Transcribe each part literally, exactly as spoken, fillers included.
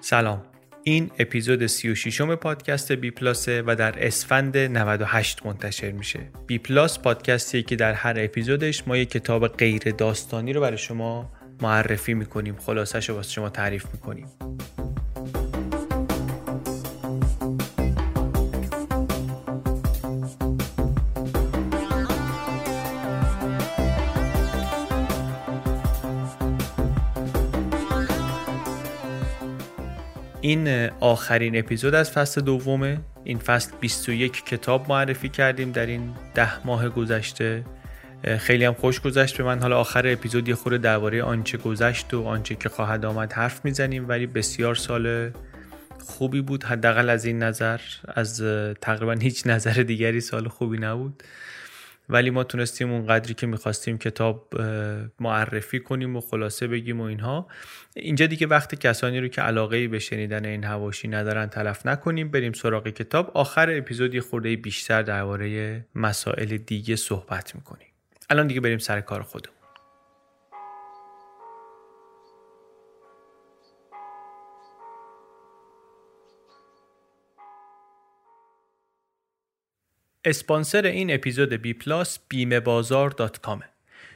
سلام، این اپیزود سی و ششم پادکست بی پلاس و در اسفند نود و هشت منتشر میشه. بی پلاس پادکستی که در هر اپیزودش ما یک کتاب غیر داستانی رو برای شما معرفی میکنیم، خلاصه‌اش رو واسه شما تعریف میکنیم. این آخرین اپیزود از فصل دومه. این فصل بیست و یک کتاب معرفی کردیم در این ده ماه گذشته. خیلی هم خوش گذشت به من. حالا آخر اپیزود یه خورده درباره آنچه گذشت و آنچه که خواهد آمد حرف میزنیم، ولی بسیار سال خوبی بود، حداقل از این نظر. از تقریبا هیچ نظر دیگری سال خوبی نبود، ولی ما تونستیم اون قدری که میخواستیم کتاب معرفی کنیم و خلاصه بگیم و اینها. اینجا دیگه وقت کسانی رو که علاقه‌ای به شنیدن این حواشی ندارن تلف نکنیم، بریم سراغ کتاب. آخر اپیزود یه خورده بیشتر درباره مسائل دیگه صحبت میکنیم. الان دیگه بریم سر کار خودمون. اسپانسر این اپیزود بی پلاس بیمه بازار دات کامه.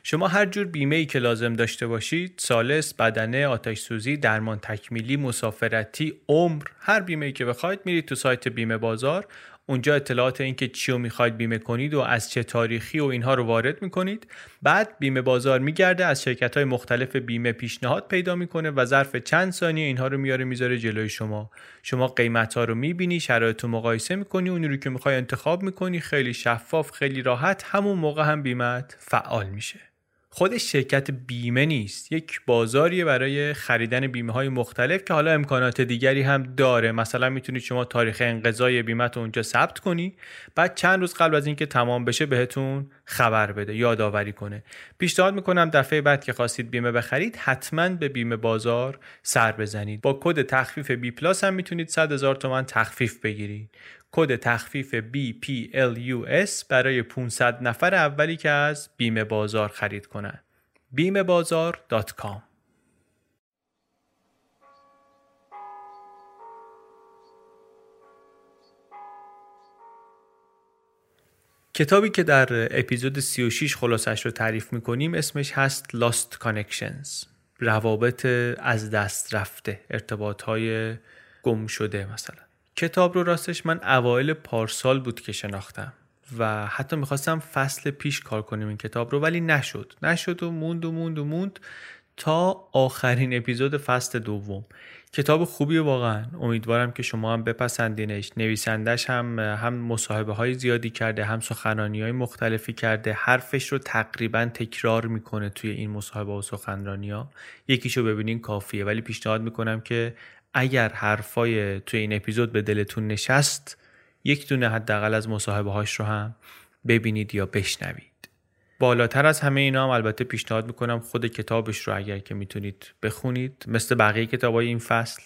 شما هر جور بیمه‌ای که لازم داشته باشید، سالس، بدنه، آتش سوزی، درمان تکمیلی، مسافرتی، عمر، هر بیمه‌ای که بخواید میرید تو سایت بیمه بازار. اونجا اطلاعات این که چی رو میخواید بیمه کنید و از چه تاریخی و اینها رو وارد میکنید. بعد بیمه بازار میگرده از شرکت‌های مختلف بیمه پیشنهاد پیدا میکنه و ظرف چند ثانیه اینها رو میاره میذاره جلوی شما. شما قیمت‌ها رو میبینی، شرایط رو مقایسه میکنی، اونی رو که میخوای انتخاب میکنی. خیلی شفاف، خیلی راحت. همون موقع هم بیمه‌ات فعال میشه. خودش شرکت بیمه نیست، یک بازاریه برای خریدن بیمه‌های مختلف که حالا امکانات دیگری هم داره. مثلا میتونید شما تاریخ انقضای بیمه‌تو اونجا ثبت کنی، بعد چند روز قبل از اینکه تمام بشه بهتون خبر بده، یادآوری کنه. پیشنهاد میکنم دفعه بعد که خواستید بیمه بخرید حتما به بیمه بازار سر بزنید. با کد تخفیف بی پلاس هم میتونید صد هزار تومان تخفیف بگیرید. کد تخفیف بی پی ال یو اس برای پانصد نفر اولی که از بیمه بازار خرید کنن. بیمه بازار دات کام. کتابی که در اپیزود سی و شش خلاصش رو تعریف میکنیم اسمش هست Lost Connections. روابط از دست رفته، ارتباط‌های گم شده. مثلا کتاب رو راستش من اوایل پارسال بود که شناختم و حتی میخواستم فصل پیش کار کنیم این کتاب رو، ولی نشد نشد و موند و موند و موند تا آخرین اپیزود فصل دوم کتاب خوبیه واقعا، امیدوارم که شما هم بپسندینش. نویسندش هم هم مصاحبه های زیادی کرده، هم سخنرانی های مختلفی کرده، حرفش رو تقریبا تکرار میکنه توی این مصاحبه و سخنرانی ها. یکیشو ببینین کافیه، ولی پیشنهاد میکنم که اگر حرفای توی این اپیزود به دلتون نشست، یک دونه حداقل از مصاحبه هاش رو هم ببینید یا بشنوید. بالاتر از همه اینا هم البته پیشنهاد میکنم خود کتابش رو اگر که میتونید بخونید، مثل بقیه کتابای این فصل.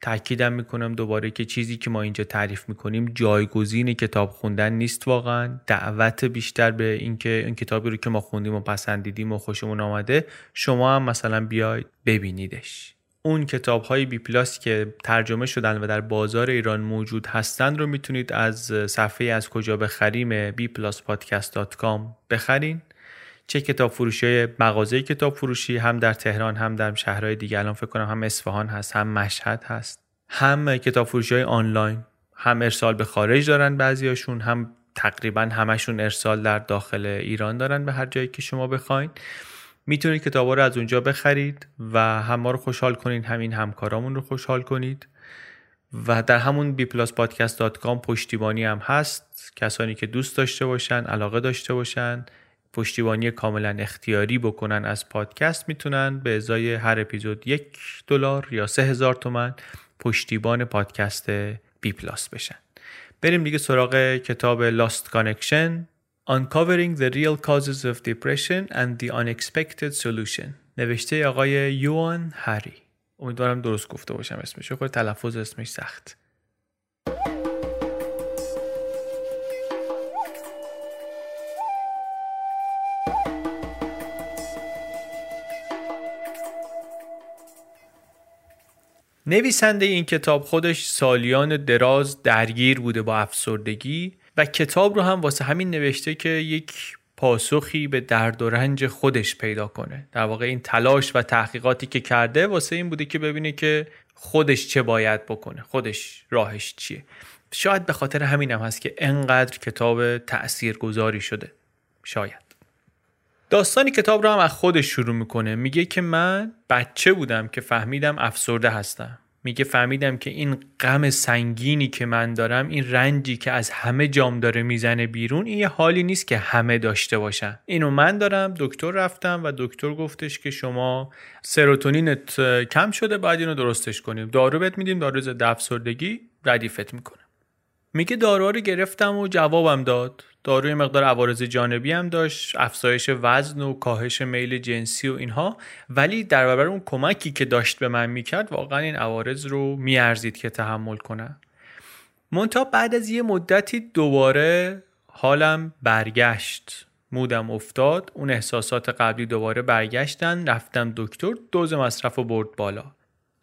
تاکیدم میکنم دوباره که چیزی که ما اینجا تعریف میکنیم جایگزین کتاب خوندن نیست واقعا. دعوت بیشتر به اینکه این کتابی رو که ما خوندیم و پسندیدیم و خوشمون اومده، شما هم مثلا بیاید ببینیدش. اون کتاب‌های بی پلاس که ترجمه شدن و در بازار ایران موجود هستند رو میتونید از صفحه از کجا بخریم بی پلاس پادکست دات کام بخرین. چه کتاب فروشی، مغازه کتاب فروشی، هم در تهران هم در شهرهای دیگه، الان فکر کنم هم اصفهان هست هم مشهد هست، هم کتاب فروشی آنلاین، هم ارسال به خارج دارن بعضیاشون، هم تقریبا همشون ارسال در داخل ایران دارن به هر جایی که شما بخواید. میتونید کتابا رو از اونجا بخرید و هم ما رو خوشحال کنین، همین همکارامون رو خوشحال کنید. و در همون بی پلاس پادکست دات کام پشتیبانی هم هست، کسانی که دوست داشته باشن، علاقه داشته باشن، پشتیبانی کاملا اختیاری بکنن از پادکست، میتونن به ازای هر اپیزود یک دلار یا سه هزار تومن پشتیبان پادکست بی پلاس بشن. بریم دیگه سراغ کتاب Lost Connection Uncovering the Real Causes of Depression and the Unexpected Solution، نوشته آقای یوهان هاری. امیدوارم درست گفته باشم اسمش، خود تلفظ اسمش سخت. نویسنده این کتاب خودش سالیان دراز درگیر بوده با افسردگی و کتاب رو هم واسه همین نوشته که یک پاسخی به درد و رنج خودش پیدا کنه. در واقع این تلاش و تحقیقاتی که کرده واسه این بوده که ببینه که خودش چه باید بکنه، خودش راهش چیه. شاید به خاطر همین هم هست که انقدر کتاب تأثیرگذاری شده. شاید داستانی کتاب رو هم از خودش شروع میکنه. میگه که من بچه بودم که فهمیدم افسرده هستم. میگه فهمیدم که این غم سنگینی که من دارم، این رنجی که از همه جام داره میزنه بیرون، این یه حالی نیست که همه داشته باشن. اینو من دارم. دکتر رفتم و دکتر گفتش که شما سروتونینت کم شده، باید اینو درستش کنیم. دارو بهت میدیم، دارو ضد افسردگی ردیفت میکنه. میگه دارو رو گرفتم و جوابم داد. داروی مقدار عوارض جانبی هم داشت، افزایش وزن و کاهش میل جنسی و اینها، ولی در برابر اون کمکی که داشت به من میکرد، واقعا این عوارض رو میارزید که تحمل کنم. منتها بعد از یه مدتی دوباره حالم برگشت، مودم افتاد، اون احساسات قبلی دوباره برگشتن. رفتم دکتر، دوز مصرف رو برد بالا.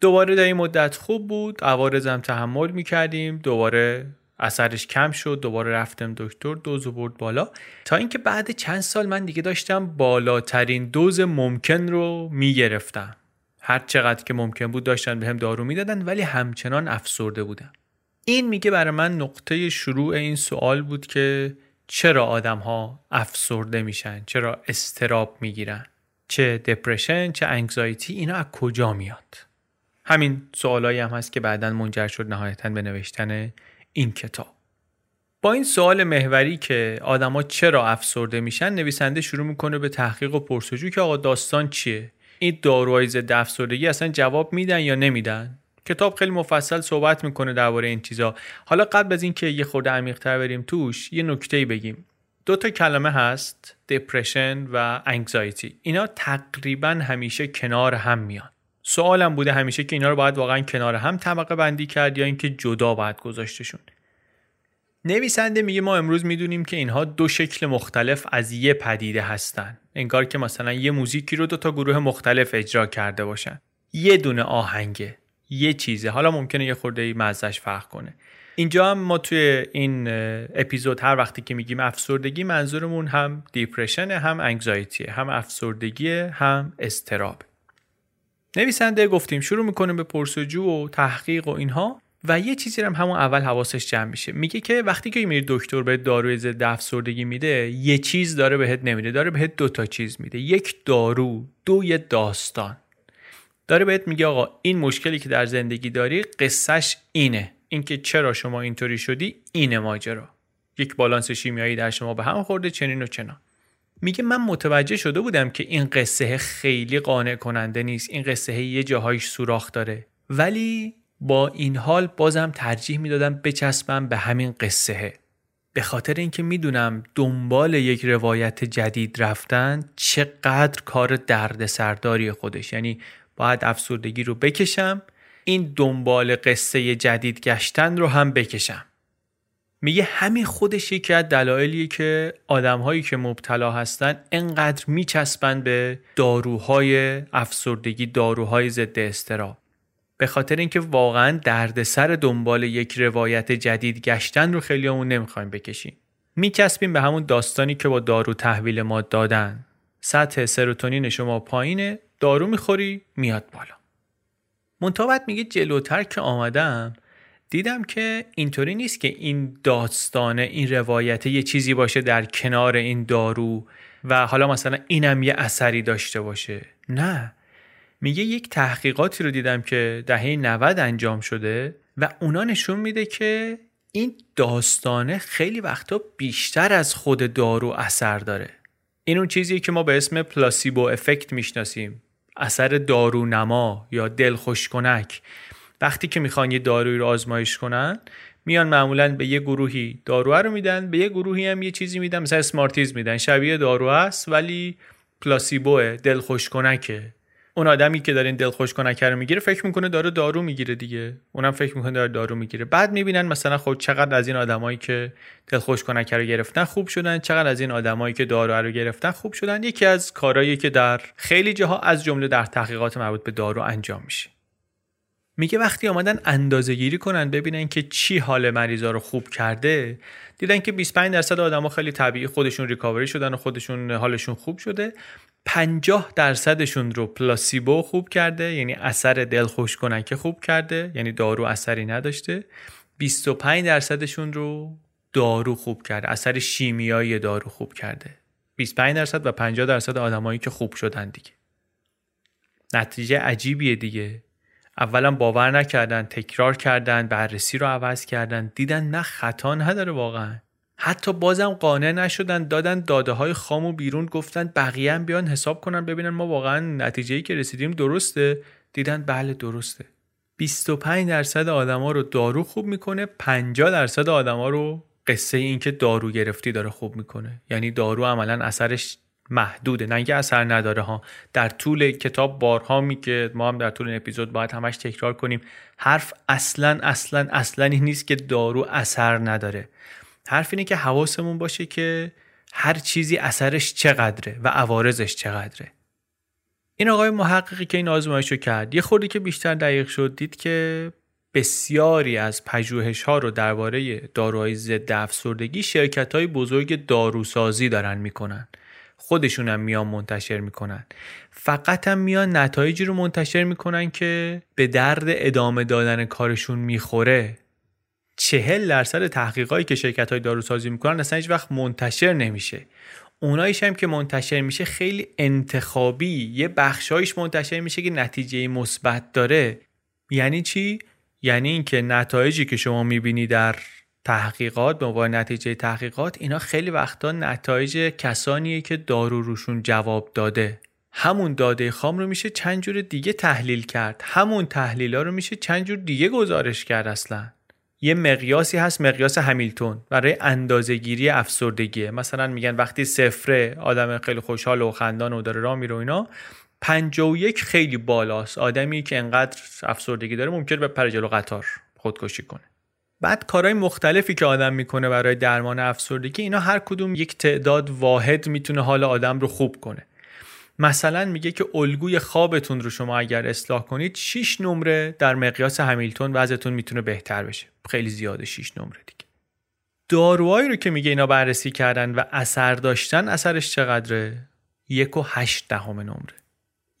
دوباره در این مدت خوب بود، عوارضم تحمل میکردیم، دوباره اثرش کم شد، دوباره رفتم دکتر، دوزو برد بالا، تا اینکه بعد چند سال من دیگه داشتم بالاترین دوز ممکن رو میگرفتم. هر چقدر که ممکن بود داشتن بهم دارو میدادن، ولی همچنان افسرده بودم. این میگه برای من نقطه شروع این سوال بود که چرا آدم ها افسرده میشن، چرا استراب میگیرن، چه دپرشن چه انگزایتی، اینا از کجا میاد. همین سوالایی هم هست که بعداً منجر شد نهایتاً به نوشتن این کتاب. با این سوال محوری که آدما چرا افسرده میشن، نویسنده شروع میکنه به تحقیق و پرسجو که آقا داستان چیه؟ این داروهای ضد افسردگی اصلا جواب میدن یا نمیدن؟ کتاب خیلی مفصل صحبت میکنه درباره این چیزا. حالا قبل از این که یه خورده عمیق‌تر بریم توش، یه نکته‌ای بگیم. دو تا کلمه هست، دپرشن و انگزایتی. اینا تقریبا همیشه کنار هم میان. سوالم بوده همیشه که اینا رو باید واقعا کنار هم طبقه بندی کرد یا اینکه جدا باید گذاشتشون. نویسنده میگه ما امروز میدونیم که اینها دو شکل مختلف از یه پدیده هستن. انگار که مثلا یه موزیکی رو دو تا گروه مختلف اجرا کرده باشن. یه دونه آهنگه، یه چیزه، حالا ممکنه یه خرده‌ای مزهش فرق کنه. اینجا هم ما توی این اپیزود هر وقتی که میگیم افسردگی، منظورمون هم دیپرشن، هم انگزایتی، هم افسردگی، هم اضطراب. نویسنده گفتیم شروع میکنه به پرسجو و تحقیق و اینها، و یه چیزی هم همون اول حواسش جمع میشه. میگه که وقتی که میری دکتر بهت داروی ضد افسردگی میده، یه چیز داره بهت نمیده، داره بهت دو تا چیز میده. یک دارو، دو یه داستان. داره بهت میگه آقا این مشکلی که در زندگی داری قصهش اینه، اینکه چرا شما اینطوری شدی اینه ماجرا، یک بالانس شیمیایی در شما به هم خورده چنین و چنان. میگه من متوجه شده بودم که این قصه خیلی قانع کننده نیست، این قصه یه جاهایش سوراخ داره، ولی با این حال بازم ترجیح میدادم بچسبم به همین قصه، به خاطر اینکه میدونم دنبال یک روایت جدید رفتن چقدر کار دردسرداری خودش، یعنی باید افسردگی رو بکشم، این دنبال قصه جدید گشتن رو هم بکشم. میگه همین خودش یکی از دلایلیه که آدم‌هایی که مبتلا هستن انقدر میچسبن به داروهای افسردگی، داروهای ضد اضطراب، به خاطر اینکه واقعاً دردسر دنبال یک روایت جدید گشتن رو خیلیامون نمیخوایم بکشیم. میچسبیم به همون داستانی که با دارو تحویل ما دادن. سطح سروتونین شما پایینه، دارو میخوری میاد بالا. منتها میگه جلوتر که آمدم دیدم که اینطوری نیست که این داستانه، این روایت یه چیزی باشه در کنار این دارو و حالا مثلا اینم یه اثری داشته باشه. نه، میگه یک تحقیقاتی رو دیدم که دهه نود انجام شده و اونا نشون میده که این داستانه خیلی وقتا بیشتر از خود دارو اثر داره. این اون چیزیه که ما به اسم پلاسیبو افکت میشناسیم، اثر دارونما یا دلخوشکنک. وقتی که میخوان یه داروی رو آزمایش کنن، میان معمولاً به یه گروهی دارو رو میدن، به یه گروهی هم یه چیزی میدن، مثلا اسمارتیز میدن، شبیه دارو است ولی پلاسیبوه، دلخوشکنکه. اون آدمی که داره این دلخوشکنک رو میگیره فکر میکنه داره دارو میگیره دیگه، اونم فکر میکنه داره دارو میگیره. بعد میبینن مثلا خب چقدر از این آدمایی که دلخوشکنک رو گرفتن خوب شدن، چقدر از این آدمایی که دارو رو گرفتن خوب شدن. یکی از کارهایی که در خیلی جاها از جمله در تحقیقات مربوط به دارو انجام میشه. میگه وقتی آمدن اندازه گیری کنن ببینن که چی حال مریضا رو خوب کرده، دیدن که بیست و پنج درصد آدما خیلی طبیعی خودشون ریکاوری شدن و خودشون حالشون خوب شده، پنجاه درصدشون رو پلاسیبو خوب کرده، یعنی اثر دلخوشکنک خوب کرده، یعنی دارو اثری نداشته، بیست و پنج درصدشون رو دارو خوب کرده، اثر شیمیایی دارو خوب کرده، بیست و پنج درصد و پنجاه درصد آدمایی که خوب شدن دیگه. نتیجه عجیبیه دیگه. اولا باور نکردن، تکرار کردن، بررسی رو عوض کردن، دیدن نه خطا نداره واقعا. حتی بازم قانع نشدن، دادن داده های خامو بیرون، گفتن بقیه هم بیان حساب کنن ببینن ما واقعا نتیجه‌ای که رسیدیم درسته، دیدن بله درسته. بیست و پنج درصد آدما رو دارو خوب میکنه، پنجاه درصد آدما رو قصه این که دارو گرفتی داره خوب میکنه، یعنی دارو عملا اثرش محدوده، نه اینکه اثر نداره ها. در طول کتاب بارها میگه، ما هم در طول این اپیزود باید همش تکرار کنیم، حرف اصلا اصلا اصلا این نیست که دارو اثر نداره. حرف اینه که حواسمون باشه که هر چیزی اثرش چقدره و عوارضش چقدره. این آقای محققی که این آزمایشو کرد یه خوردی که بیشتر دقیق شد، دید که بسیاری از پژوهش‌ها رو درباره داروهای ضد افسردگی شرکت‌های بزرگ داروسازی دارن میکنن، خودشون هم میان منتشر میکنن، فقط هم میان نتایجی رو منتشر میکنن که به درد ادامه دادن کارشون میخوره. چهل درصد تحقیقاتی که شرکت های داروسازی میکنن اصلا هیچ وقت منتشر نمیشه. اونایش هم که منتشر میشه خیلی انتخابی، یه بخشایش منتشر میشه که نتیجه مثبت داره. یعنی چی؟ یعنی اینکه نتایجی که شما میبینی در تحقیقات به عنوان نتیجه تحقیقات، اینا خیلی وقتا نتایج کسانیه که دارو روشون جواب داده. همون داده خام رو میشه چند جور دیگه تحلیل کرد، همون تحلیلا رو میشه چند جور دیگه گزارش کرد. اصلا یه مقیاسی هست، مقیاس همیلتون، برای اندازه‌گیری افسردگیه. مثلا میگن وقتی صفر آدم خیلی خوشحال و خندان و داره راه میره اینا، پنجاه و یک خیلی بالاست، آدمی که انقدر افسردگی داره ممکنه به پر جلو قطار خودکشی کنه. بعد کارهای مختلفی که آدم میکنه برای درمان افسردگی، اینا هر کدوم یک تعداد واحد میتونه حال آدم رو خوب کنه. مثلا میگه که الگوی خوابتون رو شما اگر اصلاح کنید، شش نمره در مقیاس همیلتون وضعتون میتونه بهتر بشه. خیلی زیاده شش نمره دیگه. داروهایی رو که میگه اینا بررسی کردن و اثر داشتن، اثرش چقدره؟ یک و هشت دهم نمره.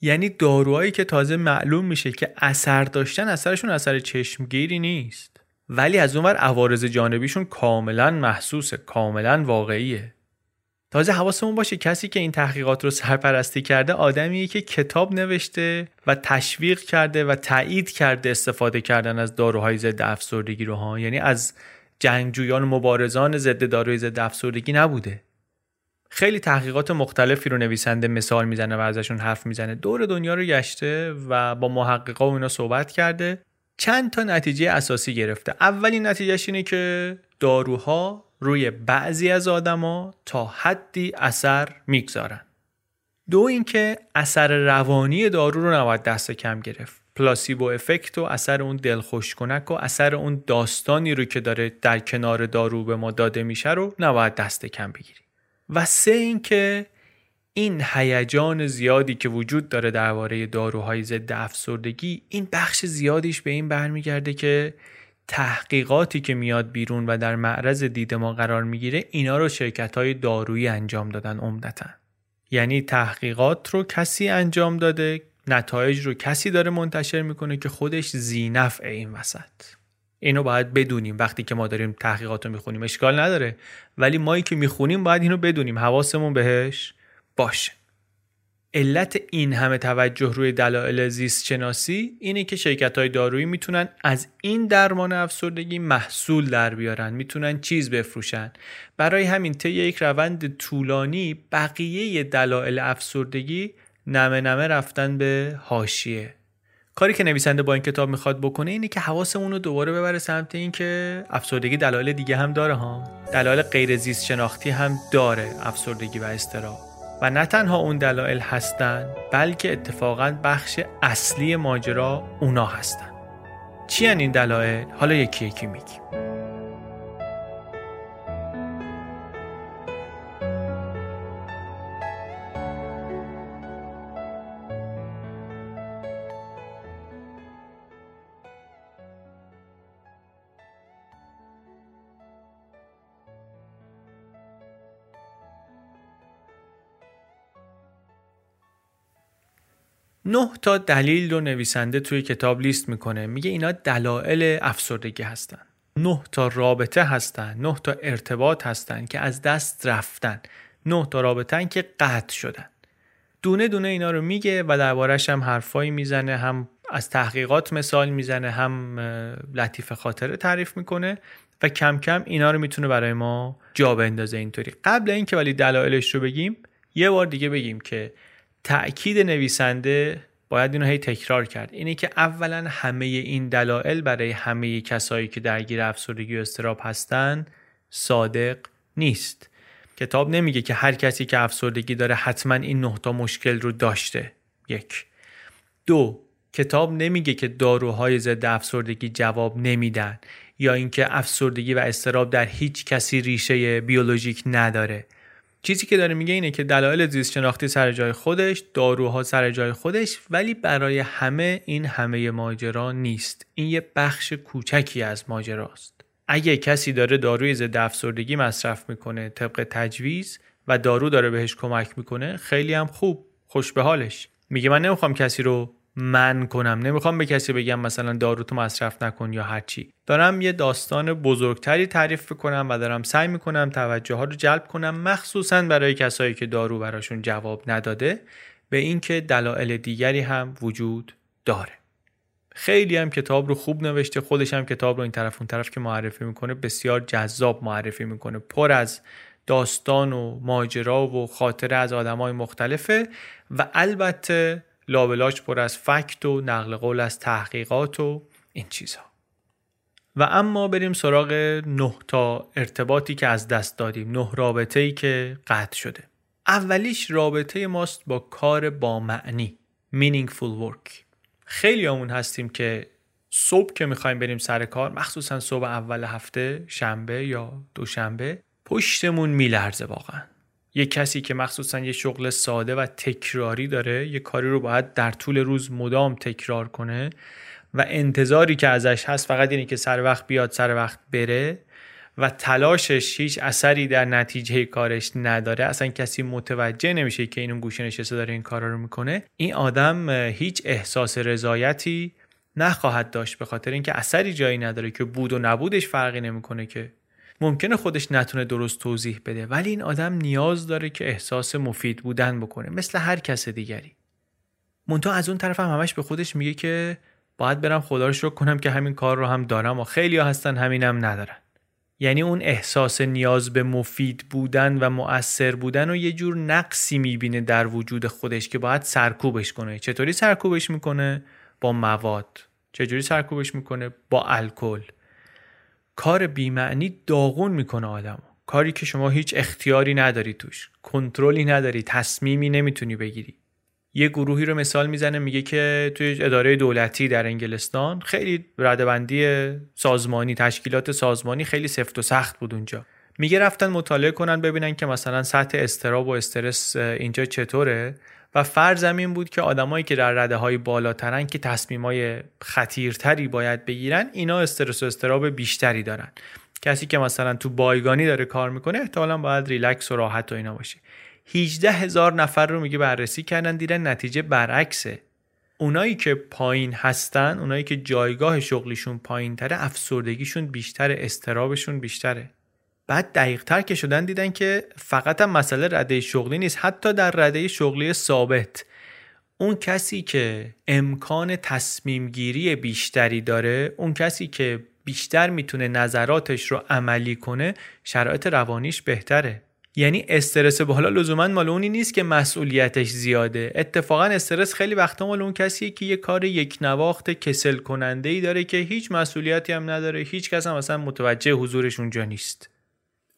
یعنی داروهایی که تازه معلوم میشه که اثر داشتن، اثرشون اثر چشمگیری نیست، ولی از اونور عوارض جانبیشون کاملا محسوسه، کاملا واقعیه. تازه حواسمون باشه کسی که این تحقیقات رو سرپرستی کرده آدمیه که کتاب نوشته و تشویق کرده و تایید کرده استفاده کردن از داروهای ضد افسردگی رو ها، یعنی از جنگجویان و مبارزان ضد داروی ضد افسردگی نبوده. خیلی تحقیقات مختلفی رو نویسنده مثال میزنه و ازشون حرف میزنه. دور دنیا رو گشته و با محققا و اینا صحبت کرده. چند تا نتیجه اساسی گرفته. اولین نتیجهش اینه که داروها روی بعضی از آدما تا حدی اثر میگذارن. دو اینکه اثر روانی دارو رو نباید دست کم گرفت. پلاسیبو افکت و اثر اون دلخوش کنک و اثر اون داستانی رو که داره در کنار دارو به ما داده میشه رو نباید دست کم بگیری. و سه اینکه این هیجان زیادی که وجود داره درباره داروهای ضد افسردگی، این بخش زیادیش به این برمیگرده که تحقیقاتی که میاد بیرون و در معرض دید ما قرار میگیره اینا رو شرکت‌های دارویی انجام دادن عمدتاً. یعنی تحقیقات رو کسی انجام داده، نتایج رو کسی داره منتشر میکنه که خودش ذی‌نفعه این وسط. اینو باید بدونیم وقتی که ما داریم تحقیقات رو میخونیم، اشکال نداره، ولی ما که میخونیم باید اینو بدونیم، حواسمون بهش باشه. علت این همه توجه روی دلایل زیست شناسی اینه که شرکت‌های دارویی میتونن از این درمان افسردگی محصول در بیارن، میتونن چیز بفروشن. برای همین طی یک روند طولانی بقیه دلایل افسردگی نمه نمه رفتن به حاشیه. کاری که نویسنده با این کتاب میخواد بکنه اینه که حواسمون رو دوباره ببره سمت این که افسردگی دلایل دیگه هم داره ها، دلایل غیر زیست شناختی هم داره افسردگی و اضطراب، و نه تنها اون دلایل هستن بلکه اتفاقاً بخش اصلی ماجرا اونا هستن. چی ان این دلایل؟ حالا یکی یکی میگیم. نه تا دلیل رو نویسنده توی کتاب لیست میکنه. میگه اینا دلایل افسردگی هستن. نه تا رابطه هستن، نه تا ارتباط هستن که از دست رفتن، نه تا رابطن که قطع شدن. دونه دونه اینا رو میگه و درباره‌اش هم حرفایی میزنه، هم از تحقیقات مثال میزنه، هم لطیف خاطره تعریف میکنه و کم کم اینا رو میتونه برای ما جا بندازه اینطوری. قبل اینکه ولی دلایلش رو بگیم، یه بار دیگه بگیم که تأکید نویسنده باید اینو هی تکرار کرد، اینه که اولا همه این دلایل برای همه کسایی که درگیر افسردگی و اضطراب هستن صادق نیست. کتاب نمیگه که هر کسی که افسردگی داره حتما این نه تا مشکل رو داشته. یک. دو، کتاب نمیگه که داروهای ضد افسردگی جواب نمیدن یا اینکه افسردگی و اضطراب در هیچ کسی ریشه بیولوژیک نداره. چیزی که داره میگه اینه که دلایل زیست شناختی سر جای خودش، داروها سر جای خودش، ولی برای همه این همه ماجرا نیست. این یه بخش کوچکی از ماجراست. اگه کسی داره داروی ضد افسردگی مصرف میکنه طبق تجویز و دارو داره بهش کمک میکنه، خیلی هم خوب، خوش به حالش. میگه من نمیخوام کسی رو من کنم، نمیخوام به کسی بگم مثلا دارو تو مصرف نکن یا هر چی. دارم یه داستان بزرگتری تعریف میکنم و دارم سعی میکنم توجه ها رو جلب کنم، مخصوصا برای کسایی که دارو براشون جواب نداده، به اینکه دلایل دیگری هم وجود داره. خیلی هم کتاب رو خوب نوشته، خودش هم کتاب رو این طرف اون طرف که معرفی میکنه بسیار جذاب معرفی میکنه، پر از داستان و ماجرا و خاطره از آدمای مختلفه و البته لابلاش پر از فکت و نقل قول از تحقیقات و این چیزها. و اما بریم سراغ نه تا ارتباطی که از دست دادیم، نه رابطه‌ای که قطع شده. اولیش رابطه ماست با کار با معنی، meaningful work. خیلی همون هستیم که صبح که میخوایم بریم سر کار، مخصوصا صبح اول هفته، شنبه یا دوشنبه، پشتمون میلرزه واقعا. یه کسی که مخصوصا یه شغل ساده و تکراری داره، یه کاری رو باید در طول روز مدام تکرار کنه و انتظاری که ازش هست فقط اینه که سر وقت بیاد سر وقت بره و تلاشش هیچ اثری در نتیجه کارش نداره، اصلا کسی متوجه نمیشه که اینو گوشه نشسته داره این کارا رو میکنه، این آدم هیچ احساس رضایتی نخواهد داشت به خاطر اینکه اثری جایی نداره که بود و نبودش فرقی نمیکنه که. ممکنه خودش نتونه درست توضیح بده، ولی این آدم نیاز داره که احساس مفید بودن بکنه، مثل هر کس دیگری. منتها از اون طرف هم همش به خودش میگه که باید برم خدا رو شکر کنم که همین کار رو هم دارم و خیلی‌ها هستن همینم ندارن. یعنی اون احساس نیاز به مفید بودن و مؤثر بودن رو یه جور نقصی میبینه در وجود خودش که باید سرکوبش کنه. چطوری سرکوبش میکنه؟ با مواد. چجوری سرکوبش میکنه؟ با الکل. کار بی‌معنی داغون میکنه آدمو. کاری که شما هیچ اختیاری نداری توش، کنترلی نداری، تصمیمی نمیتونی بگیری. یه گروهی رو مثال میزنه، میگه که توی اداره دولتی در انگلستان خیلی ردبندی سازمانی، تشکیلات سازمانی خیلی سفت و سخت بود اونجا. میگه رفتن مطالعه کنن ببینن که مثلا سطح استراب و استرس اینجا چطوره و فرض این بود که آدمایی که در رده‌های بالاترن که تصمیمای خطیرتری باید بگیرن، اینا استرس و استراب بیشتری دارن. کسی که مثلا تو بایگانی داره کار میکنه احتمالاً باید ریلکس و راحت و اینا باشه. هجده هزار نفر رو میگه بررسی کردن، دیدن نتیجه برعکسه. اونایی که پایین هستن، اونایی که جایگاه شغلیشون پایین‌تره، افسردگیشون بیشتره، استرابشون بیشتره. بعد دقیق‌تر که شدن دیدن که فقط هم مسئله رده شغلی نیست، حتی در رده شغلی ثابت اون کسی که امکان تصمیم گیری بیشتری داره، اون کسی که بیشتر میتونه نظراتش رو عملی کنه، شرایط روانیش بهتره. یعنی استرس بالا لزوماً مال اونی نیست که مسئولیتش زیاده. اتفاقاً استرس خیلی وقتا مال اون کسیه که یه کار یکنواخت کسل کننده‌ای داره که هیچ مسئولیتی هم نداره، هیچ کس هم اصلا متوجه حضورش اونجا نیست.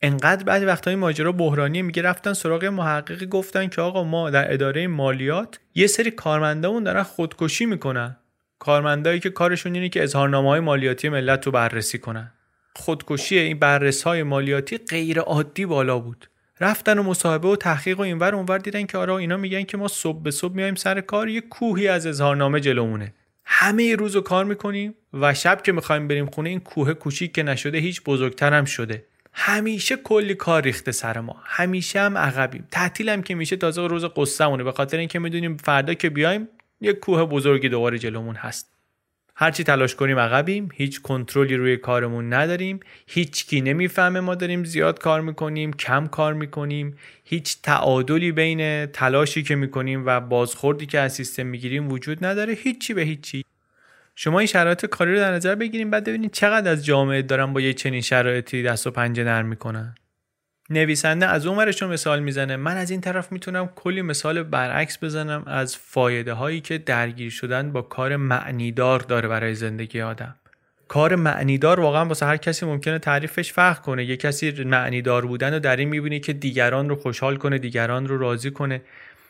انقدر بعد وقتا این ماجرا بحرانیه، میگه رفتن سراغ محققی گفتن که آقا ما در اداره مالیات یه سری کارمندامون دارن خودکشی میکنن. کارمندایی که کارشون اینه که اظهارنامه‌های مالیاتی ملت رو بررسی کنن. خودکشی این بررس‌های مالیاتی غیر عادی بالا بود. رفتن و مصاحبه و تحقیق و اینور اونور، دیدن که آره اینا میگن که ما صبح به صبح میایم سر کار، یه کوهی از اظهارنامه جلومونه، همه روزو کار میکنیم و شب که میخوایم بریم خونه این کوه کوچیک که نشده هیچ، بزرگتر هم شده. همیشه کلی کار ریخته سر ما، همیشه هم عقبیم. تعطیل هم که میشه تازه روز قصه‌مونه، به خاطر اینکه میدونیم فردا که بیایم یه کوه بزرگی دوباره جلومون هست. هرچی تلاش کنیم عقبیم، هیچ کنترلی روی کارمون نداریم، هیچ کی نمیفهمه ما داریم زیاد کار میکنیم، کم کار میکنیم، هیچ تعادلی بین تلاشی که میکنیم و بازخوردی که از سیستم میگیریم وجود نداره، هیچی به هیچی. شما این شرایط کاری رو در نظر بگیریم، بعد ببینید چقدر از جامعه دارن با یه چنین شرایطی دست و پنجه نرم میکنن. نویسنده از اونورش مثال میزنه، من از این طرف میتونم کلی مثال برعکس بزنم از فایده هایی که درگیر شدن با کار معنیدار داره برای زندگی آدم. کار معنیدار واقعا واسه هر کسی ممکنه تعریفش فرق کنه. یه کسی معنیدار بودن رو در این میبینه که دیگران رو خوشحال کنه، دیگران رو راضی کنه،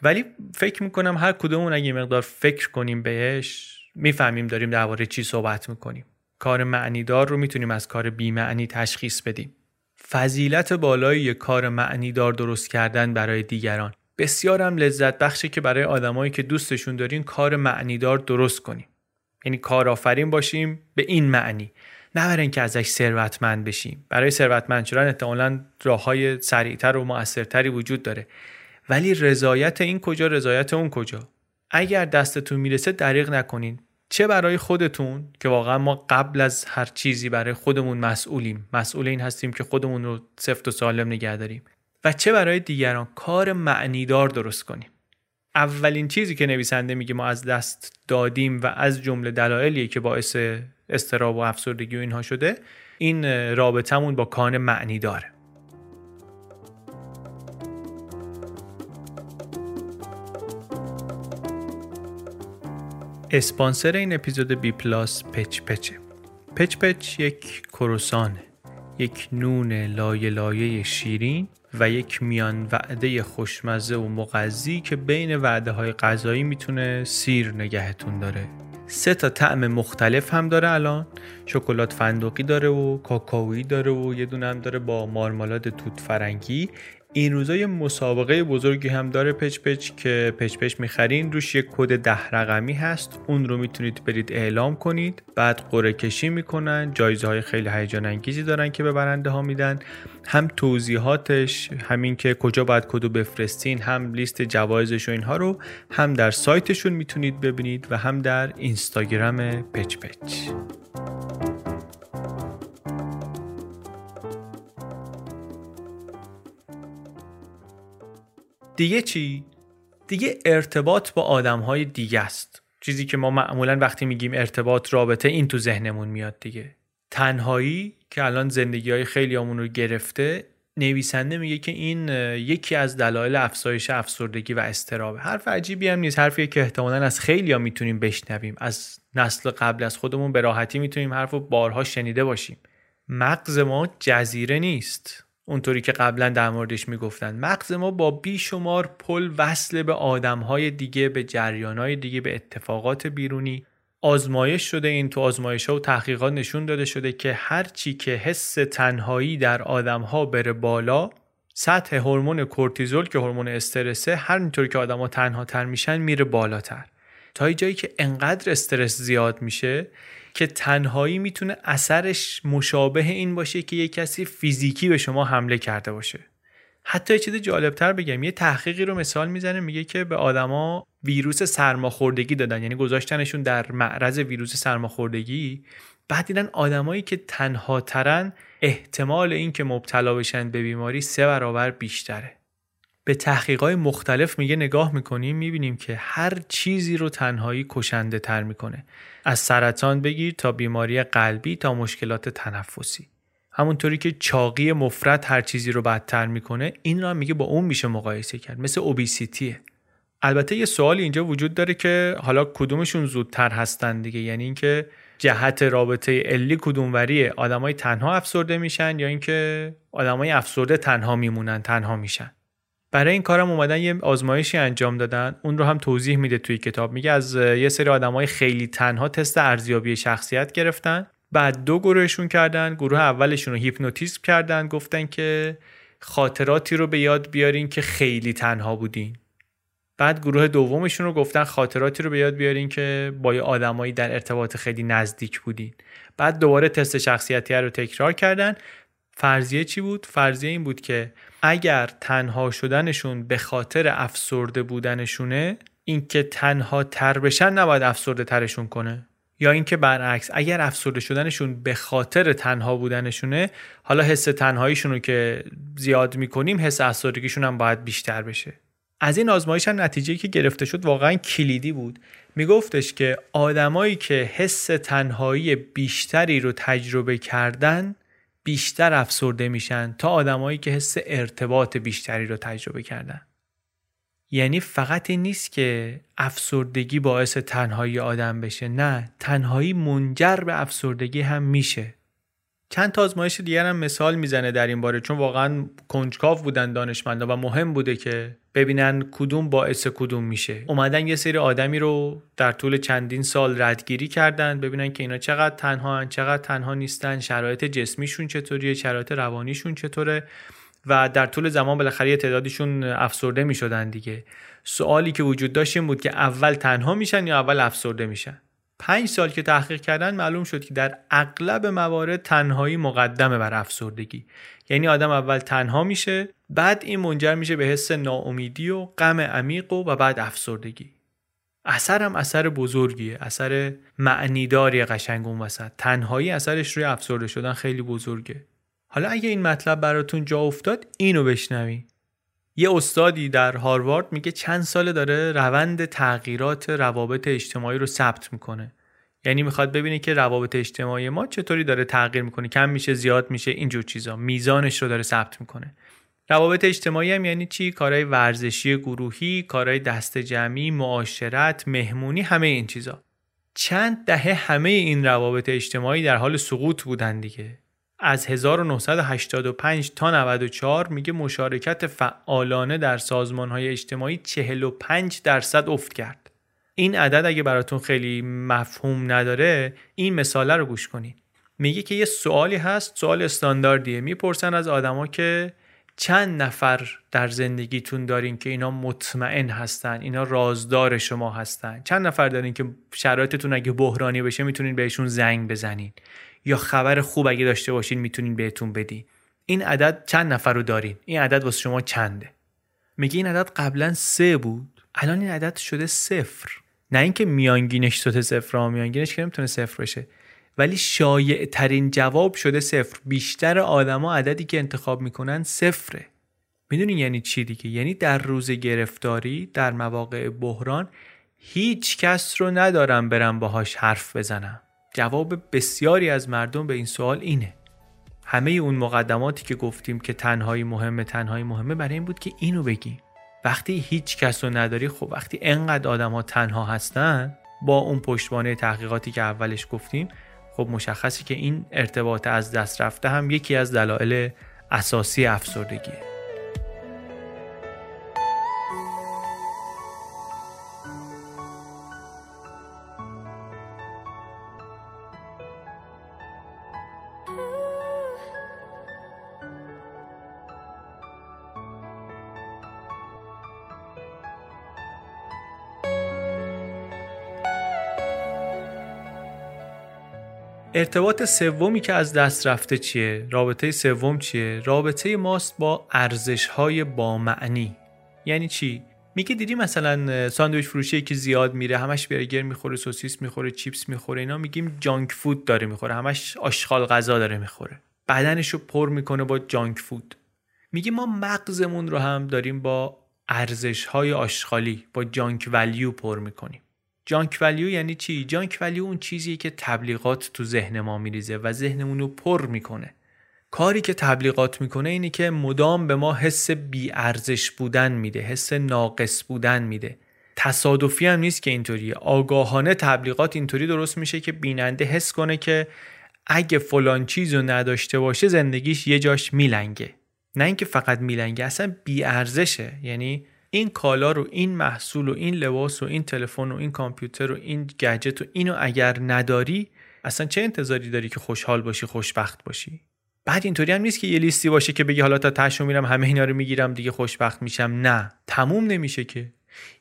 ولی فکر میکنم هر کدومون اگه مقدار فکر کنیم بهش میفهمیم داریم درباره چی صحبت میکنیم. کار معنیدار رو میتونیم از کار بی‌معنی تشخیص بدیم. فضیلت بالای یک کار معنیدار درست کردن برای دیگران بسیار هم لذت بخشه که برای آدمایی که دوستشون دارین کار معنیدار درست کنیم، یعنی کارآفرین باشیم به این معنی، نه برای اینکه ازش ثروتمند بشیم. برای ثروتمند شدن احتمالاً راه‌های سریعتر و مؤثرتری وجود داره، ولی رضایت این کجا، رضایت اون کجا. اگر دستتون میرسه دریغ نکنین، چه برای خودتون که واقعا ما قبل از هر چیزی برای خودمون مسئولیم، مسئول این هستیم که خودمون رو سفت و سالم نگه داریم، و چه برای دیگران کار معنیدار درست کنیم. اولین چیزی که نویسنده میگه ما از دست دادیم و از جمله دلایلی که باعث استراب و افسردگی و اینها شده، این رابطمون با کار معنیداره. اسپانسر این اپیزود بی پلاس پچ پچه. پچ پچ یک کروسانه، یک نون لایه لایه شیرین و یک میان وعده خوشمزه و مغذی که بین وعده های غذایی میتونه سیر نگهتون داره. سه تا طعم مختلف هم داره الان، شکلات فندقی داره و کاکائویی داره و یه دونه هم داره با مارمالاد توت فرنگی. این روزا یه مسابقه بزرگی هم داره پچ پچ که پچ پچ میخرین روش یک کد ده رقمی هست، اون رو میتونید برید اعلام کنید، بعد قرعه کشی میکنن، جایزه های خیلی هیجان انگیزی دارن که به برنده ها میدن. هم توضیحاتش، همین که کجا باید کدو بفرستین، هم لیست جوایزش و اینها رو هم در سایتشون میتونید ببینید و هم در اینستاگرام پچ پچ. دیگه چی؟ دیگه ارتباط با آدم‌های دیگه است. چیزی که ما معمولاً وقتی میگیم ارتباط، رابطه، این تو ذهنمون میاد دیگه. تنهایی که الان زندگی‌های خیلیامون رو گرفته، نویسنده میگه که این یکی از دلایل افزایش افسردگی و اضطراب. حرف عجیبی هم نیست، حرفی که احتمالاً از خیلی‌ها میتونیم بشنویم، از نسل قبل از خودمون به راحتی میتونیم حرفو بارها شنیده باشیم. مغز ما جزیره نیست، اونطوری که قبلا در موردش میگفتن. مغز ما با بیشمار پل وصل به آدمهای دیگه، به جریانهای دیگه، به اتفاقات بیرونی. آزمایش شده، این تو آزمایش‌ها و تحقیقات نشون داده شده که هر چی که حس تنهایی در آدمها بره بالا، سطح هورمون کورتیزول که هورمون استرسه، هر اینطوری که آدم‌ها تنهاتر میشن میره بالاتر، تا جایی که انقدر استرس زیاد میشه که تنهایی میتونه اثرش مشابه این باشه که یه کسی فیزیکی به شما حمله کرده باشه. حتی یه چیز جالبتر بگم، یه تحقیقی رو مثال میزنه، میگه که به آدما ویروس سرماخوردگی دادن، یعنی گذاشتنشون در معرض ویروس سرماخوردگی، بعد دیدن آدمایی که تنها ترن احتمال این که مبتلا بشن به بیماری سه برابر بیشتره. به تحقیقات مختلف میگه نگاه میکنیم میبینیم که هر چیزی رو تنهایی کشنده تر میکنه، از سرطان بگیر تا بیماری قلبی تا مشکلات تنفسی. همونطوری که چاقی مفرط هر چیزی رو بدتر میکنه، این رو هم میگه با اون میشه مقایسه کرد، مثل اوبیسیتیه. البته یه سوالی اینجا وجود داره که حالا کدومشون زودتر هستن دیگه، یعنی اینکه جهت رابطه علی کدوموریه، آدمای تنها افسرده میشن یا اینکه آدمای افسرده تنها میمونن، تنها میشن. برای این کارم اومدن یه آزمایشی انجام دادن، اون رو هم توضیح میده توی کتاب. میگه از یه سری آدمای خیلی تنها تست ارزیابی شخصیت گرفتن، بعد دو گروهشون کردن. گروه اولشون رو هیپنوتیزم کردن، گفتن که خاطراتی رو به یاد بیارین که خیلی تنها بودین. بعد گروه دومشون رو گفتن خاطراتی رو به یاد بیارین که با آدمایی در ارتباط خیلی نزدیک بودین. بعد دوباره تست شخصیتی رو تکرار کردن. فرضیه چی بود؟ فرضیه این بود که اگر تنها شدنشون به خاطر افسرده بودنشونه، اینکه تنها تر بشن نباید افسرده ترشون کنه، یا اینکه برعکس اگر افسرده شدنشون به خاطر تنها بودنشونه، حالا حس تنهاییشون رو که زیاد میکنیم حس افسردگیشون هم باید بیشتر بشه. از این آزمایش هم نتیجه‌ای که گرفته شد واقعا کلیدی بود. میگفتش که آدمایی که حس تنهایی بیشتری رو تجربه کردن بیشتر افسرده میشن تا آدمایی که حس ارتباط بیشتری رو تجربه کردن. یعنی فقط این نیست که افسردگی باعث تنهایی آدم بشه، نه، تنهایی منجر به افسردگی هم میشه. چند تا آزمایش دیگر هم مثال میزنه در این باره، چون واقعا کنجکاو بودن دانشمندا و مهم بوده که ببینن کدوم باعث کدوم میشه. اومدن یه سری آدمی رو در طول چندین سال ردگیری کردن، ببینن که اینا چقدر تنها هن، چقدر تنها نیستن، شرایط جسمیشون چطوریه، شرایط روانیشون چطوره، و در طول زمان بالاخره تعدادشون افسرده میشدن دیگه. سوالی که وجود داشت این بود که اول تنها میشن یا اول افسرده میشن. پنج سال که تحقیق کردن معلوم شد که در اغلب موارد تنهایی مقدمه بر افسردگی. یعنی آدم اول تنها میشه، بعد این منجر میشه به حس ناامیدی و غم عمیق و بعد افسردگی. اثر هم اثر بزرگیه، اثر معنیداری قشنگ اون وسط. تنهایی اثرش روی افسرده شدن خیلی بزرگه. حالا اگه این مطلب براتون جا افتاد اینو بشنوی. یه استادی در هاروارد میگه چند ساله داره روند تغییرات روابط اجتماعی رو ثبت میکنه. یعنی میخواد ببینه که روابط اجتماعی ما چطوری داره تغییر میکنه، کم میشه، زیاد میشه، اینجور چیزا، میزانش رو داره ثبت میکنه. روابط اجتماعی هم یعنی چی؟ کارهای ورزشی گروهی، کارهای دست جمعی، معاشرت، مهمونی، همه این چیزا. چند دهه همه این روابط اجتماعی در حال سقوط بودن دیگه. از هزار و نهصد و هشتاد و پنج تا نود و چهار میگه مشارکت فعالانه در سازمان‌های اجتماعی چهل و پنج درصد افت کرد. این عدد اگه براتون خیلی مفهوم نداره این مثاله رو گوش کنین. میگه که یه سوالی هست، سوال استانداردیه، میپرسن از آدما که چند نفر در زندگیتون دارین که اینا مطمئن هستن، اینا رازدار شما هستن، چند نفر دارین که شرایطتون اگه بحرانی بشه میتونین بهشون زنگ بزنین، یا خبر خوب اگه داشته باشین میتونین بهتون بدین. این عدد چند نفر رو دارین؟ این عدد واسه شما چنده؟ میگه این عدد قبلا سه بود، الان این عدد شده صفر. نه اینکه میانگینش شده صفر، ها میانگینش که نمیتونه صفر بشه، ولی شایع ترین جواب شده صفر. بیشتر آدما عددی که انتخاب میکنن صفره. میدونین یعنی چی دیگه؟ یعنی در روز گرفتاری، در مواقع بحران، هیچ کس رو ندارم برم باهاش حرف بزنم. جواب بسیاری از مردم به این سوال اینه. همه اون مقدماتی که گفتیم که تنهایی مهمه تنهایی مهمه برای این بود که اینو بگی. وقتی هیچ کس رو نداری، خب وقتی انقدر آدم ها تنها هستن، با اون پشتوانه تحقیقاتی که اولش گفتیم، خب مشخصه که این ارتباط از دست رفته هم یکی از دلایل اساسی افسردگیه. ارتباط سومی که از دست رفته چیه؟ رابطه سوم چیه؟ رابطه ماست با ارزش‌های با معنی. یعنی چی؟ میگه دیدی مثلا ساندویچ فروشی که زیاد میره، همش برگر میخوره، سوسیس میخوره، چیپس میخوره، اینا میگیم جانک فود داره میخوره، همش آشغال غذا داره میخوره، بدنشو پر میکنه با جانک فود. میگه ما مغزمون رو هم داریم با ارزش‌های آشغالی، با جانک ولیو پر میکنیم. جانک ولیو یعنی چی؟ جانک ولیو اون چیزیه که تبلیغات تو ذهن ما میریزه و ذهنمون رو پر میکنه. کاری که تبلیغات میکنه اینه که مدام به ما حس بی‌ارزش بودن میده، حس ناقص بودن میده. تصادفی هم نیست که اینطوریه. آگاهانه تبلیغات اینطوری درست میشه که بیننده حس کنه که اگه فلان چیزو نداشته باشه زندگیش یه جاش میلنگه. نه اینکه فقط میلنگه، اصلا بی‌ارزشه. یعنی این کالا رو، این محصول و این لباس و این تلفن و این کامپیوتر و این گجت و اینو اگر نداری اصلا چه انتظاری داری که خوشحال باشی، خوشبخت باشی؟ بعد اینطوری هم نیست که یه لیستی باشه که بگی حالا تا تاشو میرم همه اینا رو میگیرم دیگه خوشبخت میشم. نه، تموم نمیشه که.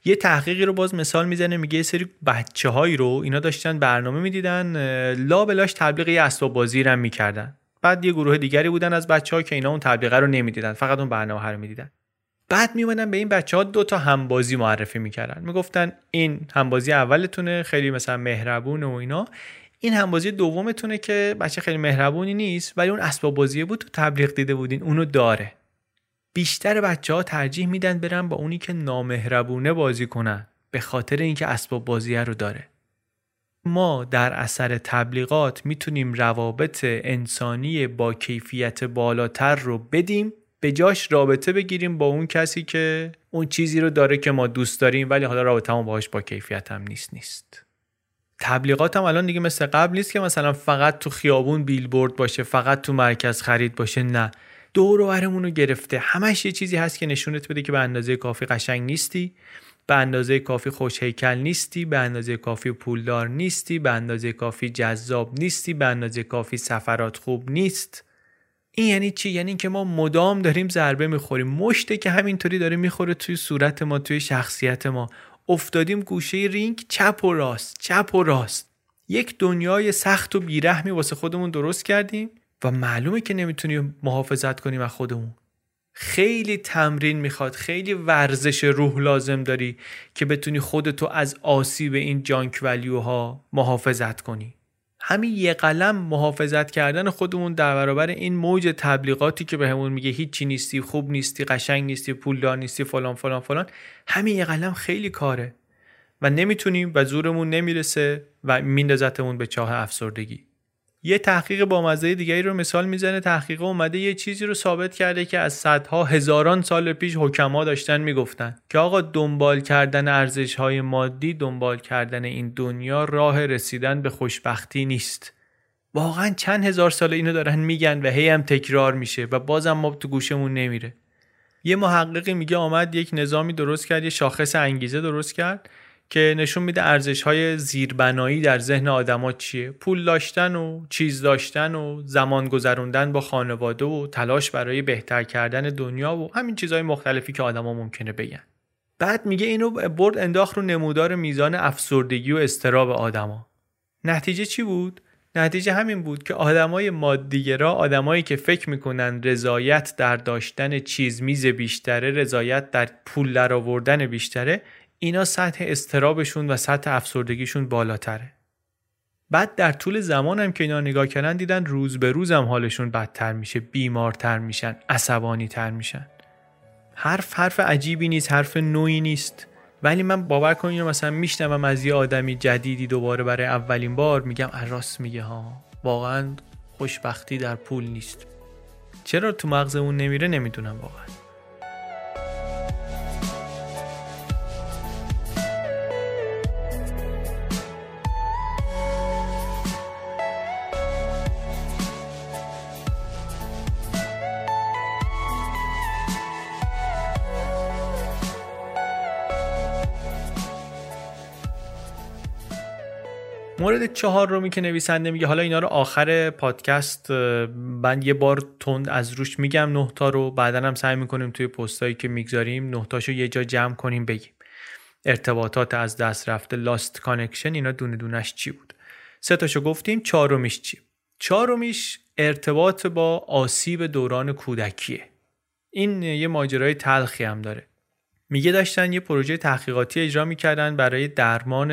یه تحقیقی رو باز مثال میزنه، میگه یه سری بچه‌هایی رو اینا داشتن برنامه میدیدن، لابلاش تبلیغ اسباب بازی رم میکردن. بعد یه گروه دیگری بودن از بچه‌ها که اینا اون تبلیغ رو نمیدیدن، فقط اون برنامه رو میدیدن. بعد میمونن به این بچه‌ها دو تا همبازی معرفی میکردن، میگفتن این همبازی اولتونه خیلی مثلا مهربون و اینا، این همبازی دومتونه که بچه خیلی مهربونی نیست ولی اون اسباب بازی بود تو تبلیغ دیده بودین اونو داره. بیشتر بچه‌ها ترجیح میدن برن با اونی که نامهربونه بازی کنن به خاطر اینکه اسباب بازی رو داره. ما در اثر تبلیغات میتونیم روابط انسانی با کیفیت بالاتر رو بدیم، به جاش رابطه بگیریم با اون کسی که اون چیزی رو داره که ما دوست داریم ولی حالا رابطه ما باهاش با کیفیت هم نیست نیست. تبلیغات هم الان دیگه مثل قبل نیست که مثلا فقط تو خیابون بیلبورد باشه، فقط تو مرکز خرید باشه. نه، دور و برمون رو گرفته. همش یه چیزی هست که نشونت بده که به اندازه کافی قشنگ نیستی، به اندازه کافی خوش هیکل نیستی، به اندازه کافی پولدار نیستی، به اندازه کافی جذاب نیستی، به اندازه کافی سفرات خوب نیست. این یعنی چی؟ یعنی که ما مدام داریم ضربه میخوریم، مشته که همینطوری داره میخوره توی صورت ما، توی شخصیت ما. افتادیم گوشه رینگ، چپ و راست، چپ و راست. یک دنیای سخت و بیرحمی واسه خودمون درست کردیم و معلومه که نمیتونیم محافظت کنیم از خودمون. خیلی تمرین میخواد، خیلی ورزش روح لازم داری که بتونی خودتو از آسیب این جانک ولیوها محافظت کنی. همین یه قلم محافظت کردن خودمون در برابر این موج تبلیغاتی که بهمون میگه هیچی نیستی، خوب نیستی، قشنگ نیستی، پولدار نیستی، فلان فلان فلان، همین یه قلم خیلی کاره و نمیتونیم و زورمون نمیرسه و میندازتمون به چاه افسردگی. یه تحقیق بامزه دیگری رو مثال میزنه. تحقیق اومده یه چیزی رو ثابت کرده که از صدها هزاران سال پیش حکما داشتن میگفتن که آقا دنبال کردن ارزش‌های مادی، دنبال کردن این دنیا راه رسیدن به خوشبختی نیست. واقعا چند هزار سال اینو دارن میگن و هی هم تکرار میشه و بازم ما تو گوشمون نمیره. یه محققی میگه آمد یک نظامی درست کرد، یه شاخص انگیزه درست کرد که نشون میده ارزش‌های زیربنایی در ذهن آدم‌ها چیه؟ پول داشتن و چیز داشتن و زمان گذروندن با خانواده و تلاش برای بهتر کردن دنیا و همین چیزهای مختلفی که آدم‌ها ممکنه بگن. بعد میگه اینو برد انداخت رو نمودار میزان افسردگی و اضطراب آدم‌ها. نتیجه چی بود؟ نتیجه همین بود که آدم‌های مادی‌گرا، آدم‌هایی که فکر می‌کنن رضایت در داشتن چیز میز بیشتره، رضایت در پول درآوردن بیشتره، اینا سطح اضطرابشون و سطح افسردگیشون بالاتره. بعد در طول زمان هم که اینا نگاه کردن دیدن روز به روز هم حالشون بدتر میشه، بیمارتر میشن، عصبانی‌تر میشن. حرف حرف عجیبی نیست، حرف نوعی نیست، ولی من باور کنم اینو مثلا میشنوم از یه آدمی جدیدی دوباره برای اولین بار، میگم راست میگه ها، واقعا خوشبختی در پول نیست. چرا تو مغزمون نمیره نمیدونم واقعا. مورد چهار رو می که نویسنده میگه، حالا اینا رو آخر پادکست من یه بار تند از روش میگم نه تا رو، بعدن هم سعی میکنیم توی پستایی که میگذاریم نه تاشو یه جا جمع کنیم بگیم. ارتباطات از دست رفته، لاست کانکشن، اینا دونه دونش چی بود؟ سه تاشو گفتیم، چهارمیش چی؟ چهارمیش ارتباط با آسیب دوران کودکیه. این یه ماجرای تلخی هم داره. میگه داشتن یه پروژه تحقیقاتی اجرا میکردن برای درمان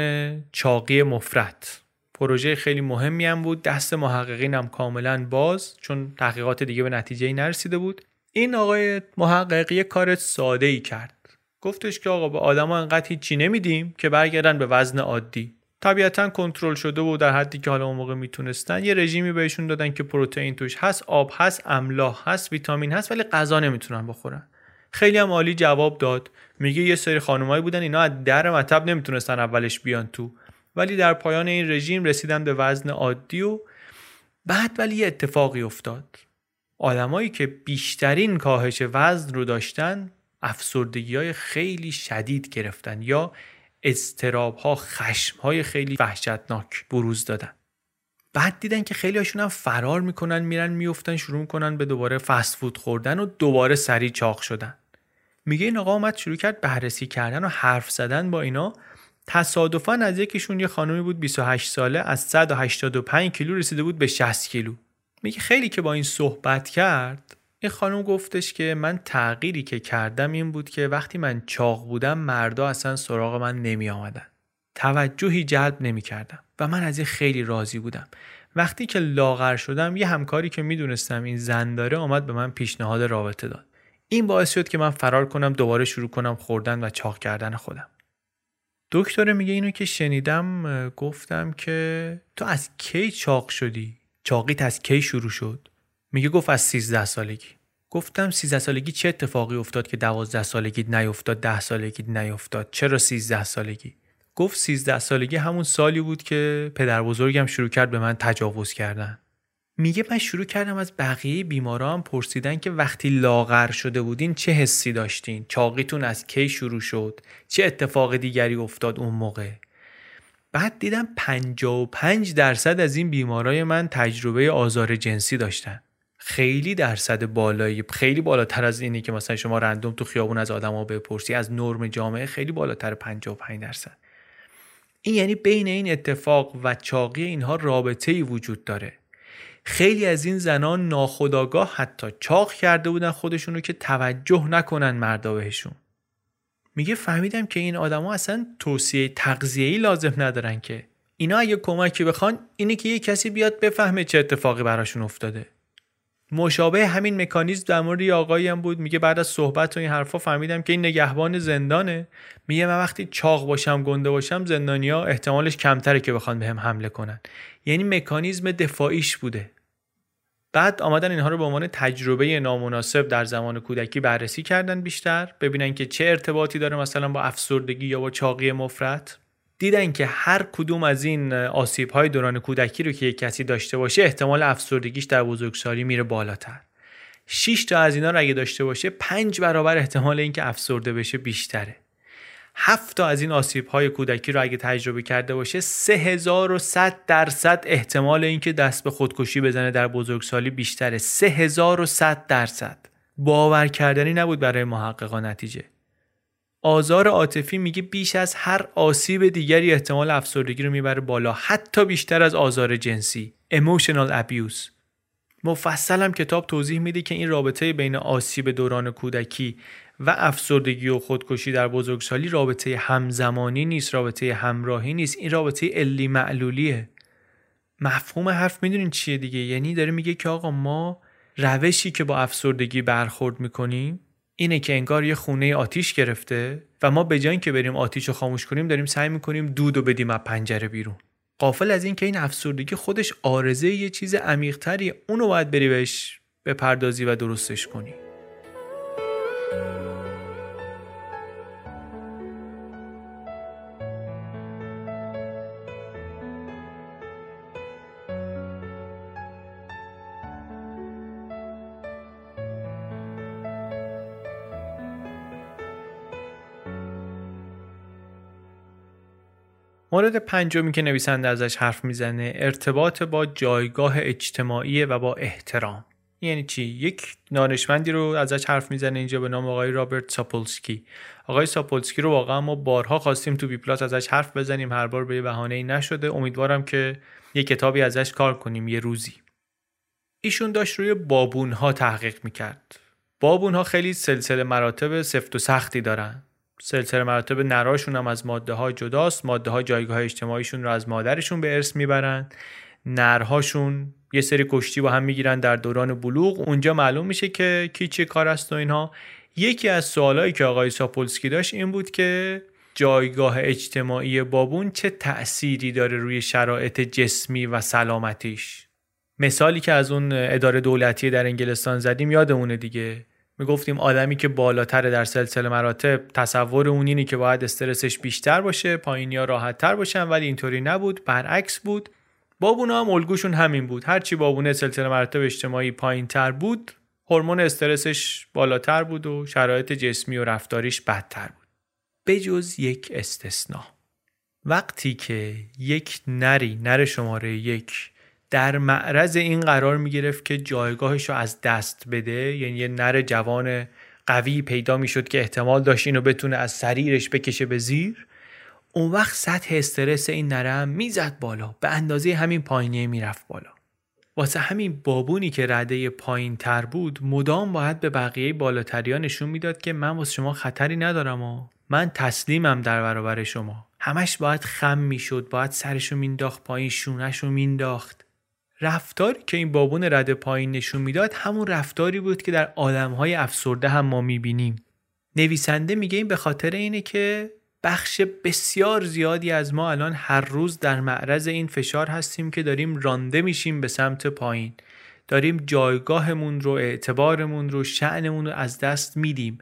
چاقی مفرط. پروژه خیلی مهمی هم بود، دست محققین هم کاملا باز، چون تحقیقات دیگه به نتیجه نرسیده بود. این آقای محققی کار ساده ای کرد، گفتش که آقا به آدما انقدر هیچی نمیدیم که برگردن به وزن عادی. طبیعتا کنترل شده بود در حدی که حالا اون موقع میتونستن. یه رژیمی بهشون دادن که پروتئین توش هست، آب هست، املاح هست، ویتامین هست، ولی غذا نمیتونن بخورن. خیلی هم عالی جواب داد. میگه یه سری خانمایی بودن اینا از در مطب نمیتونستن اولش بیان تو، ولی در پایان این رژیم رسیدن به وزن عادی. و بعد ولی یه اتفاقی افتاد، آدمایی که بیشترین کاهش وزن رو داشتن افسردگی‌های خیلی شدید گرفتن یا اضطراب‌ها، خشم‌های خیلی وحشتناک بروز دادن. بعد دیدن که خیلی هاشون هم فرار میکنن، میرن میفتن، شروع میکنن به دوباره فست فود خوردن و دوباره سریع چاق شدن. میگه این آقا اومد شروع کرد بررسی کردن و حرف زدن با اینا. تصادفاً از یکیشون یه خانمی بود بیست و هشت ساله، از صد و هشتاد و پنج کیلو رسیده بود به شصت کیلو. میگه خیلی که با این صحبت کرد، این خانم گفتش که من تغییری که کردم این بود که وقتی من چاق بودم مردا اصلا سراغ من نمی آمدن، توجهی جلب نمی کردم و من از این خیلی راضی بودم. وقتی که لاغر شدم یه همکاری که میدونستم این زن داره آمد به من پیشنهاد رابطه داد. این باعث شد که من فرار کنم، دوباره شروع کنم خوردن و چاق کردن خودم. دکتر میگه اینو که شنیدم گفتم که تو از کی چاق شدی؟ چاقیت از کی شروع شد؟ میگه گفت از سیزده سالگی. گفتم سیزده سالگی چه اتفاقی افتاد که دوازده سالگیت نیفتاد، ده سالگیت نیفتاد؟ چرا سیزده سالگی؟ گفت سیزده سالگی همون سالی بود که پدر بزرگم شروع کرد به من تجاوز کردن. میگه من شروع کردم از بقیه بیماران پرسیدن که وقتی لاغر شده بودین چه حسی داشتین؟ چاقیتون از کی شروع شد؟ چه اتفاق دیگری افتاد اون موقع؟ بعد دیدم پنجاه و پنج درصد از این بیمارای من تجربه آزار جنسی داشتن. خیلی درصد بالایی، خیلی بالاتر از اینی که مثلا شما رندوم تو خیابون از آدما بپرسی، از نرم جامعه خیلی بالاتر، پنجاه و پنج درصد. این یعنی بین این اتفاق و چاقی اینها رابطه‌ای وجود داره. خیلی از این زنان ناخودآگاه حتی چاق کرده بودن خودشونو که توجه نکنن مردا بهشون. میگه فهمیدم که این آدما اصلا توصیه تغذیه‌ای لازم ندارن، که اینا اگه کمکی بخوان اینه که یه کسی بیاد بفهمه چه اتفاقی براشون افتاده. مشابه همین مکانیزم در مورد یه آقایی هم بود. میگه بعد از صحبت و این حرفا فهمیدم که این نگهبان زندانه. میگه من وقتی چاق باشم، گنده باشم، زندانیا احتمالش کمتره که بخوان بهم حمله کنن. یعنی مکانیزم دفاعیش بوده. بعد آمدن اینها رو به عنوان تجربه نامناسب در زمان کودکی بررسی کردن بیشتر، ببینن که چه ارتباطی داره مثلا با افسردگی یا با چاقی مفرط. دیدن که هر کدوم از این آسیب‌های دوران کودکی رو که یک کسی داشته باشه احتمال افسردگیش در بزرگسالی میره بالاتر. شش تا از اینا رو اگه داشته باشه پنج برابر احتمال اینکه افسرده بشه بیشتره. هفت تا از این آسیب‌های کودکی رو اگه تجربه کرده باشه سه هزار و صد درصد احتمال اینکه دست به خودکشی بزنه در بزرگسالی بیشتره. سه هزار و صد درصد. باور کردنی نبود برای محققان نتیجه. آزار عاطفی میگه بیش از هر آسیب دیگری احتمال افسردگی رو میبره بالا، حتی بیشتر از آزار جنسی، emotional abuse. مفصل هم کتاب توضیح میده که این رابطه بین آسیب دوران کودکی و افسردگی و خودکشی در بزرگسالی رابطه همزمانی نیست، رابطه همراهی نیست، این رابطه علی معلولیه. مفهوم حرف میدونین چیه دیگه؟ یعنی داره میگه که آقا ما روشی که با افسردگی برخورد میکنیم اینه که انگار یه خونه آتیش گرفته و ما به جای اینکه بریم آتیشو خاموش کنیم داریم سعی می‌کنیم دودو بدیم از پنجره بیرون. غافل از این که این افسردگی خودش عارضه یه چیز عمیق‌تری، اونو باید بری بهش بپردازی و درستش کنی. مورد پنجمی که نویسنده ازش حرف میزنه ارتباط با جایگاه اجتماعی و با احترام. یعنی چی؟ یک دانشمندی رو ازش حرف میزنه اینجا به نام آقای رابرت ساپولسکی. آقای ساپولسکی رو واقعا ما بارها خواستیم تو بی پلاس ازش حرف بزنیم، هر بار به یه بهانه‌ای نشده. امیدوارم که یه کتابی ازش کار کنیم یه روزی. ایشون داشت روی بابون‌ها تحقیق میکرد. بابون‌ها خیلی سلسله مراتب سفت و سختی دارن. سلسله مراتب نراشون هم از ماده‌ها جداست. ماده‌ها جایگاه اجتماعیشون رو از مادرشون به ارث میبرن. نرهاشون یه سری کشتی با هم میگیرن در دوران بلوغ. اونجا معلوم میشه که کی چه کار است و اینها. یکی از سوالایی که آقای ساپولسکی داشت این بود که جایگاه اجتماعی بابون چه تأثیری داره روی شرایط جسمی و سلامتیش. مثالی که از اون اداره دولتی در انگلستان زدیم یادمونه دیگه. میگفتیم آدمی که بالاتر در سلسله مراتب تصور اون اینه که باید استرسش بیشتر باشه، پایینیا راحت‌تر باشن، ولی اینطوری نبود، برعکس بود. بابونا هم الگوشون همین بود. هرچی بابونه سلسله مراتب اجتماعی پایین‌تر بود، هورمون استرسش بالاتر بود و شرایط جسمی و رفتاریش بدتر بود. به جز یک استثناء. وقتی که یک نری، نر شماره یک، در معرض این قرار می گرفت که جایگاهش رو از دست بده، یعنی یه نر جوان قوی پیدا می شد که احتمال داشت اینو بتونه از سریرش بکشه به زیر، اون وقت سطح استرس این نره هم می زد بالا، به اندازه همین پایینیه می رفت بالا. واسه همین بابونی که رده پایین تر بود مدام باید به بقیه بالاتریا نشون می داد که من واسه شما خطری ندارم و من تسلیمم در برابر شما. همش باید خم می شد، باید سرشو مینداخت پایین، شونهشو مینداخت. رفتاری که این بابون رده پایین نشون میداد همون رفتاری بود که در آدم‌های افسرده هم ما می‌بینیم. نویسنده میگه این به خاطر اینه که بخش بسیار زیادی از ما الان هر روز در معرض این فشار هستیم که داریم رانده میشیم به سمت پایین. داریم جایگاهمون رو، اعتبارمون رو، شأنمون رو از دست میدیم.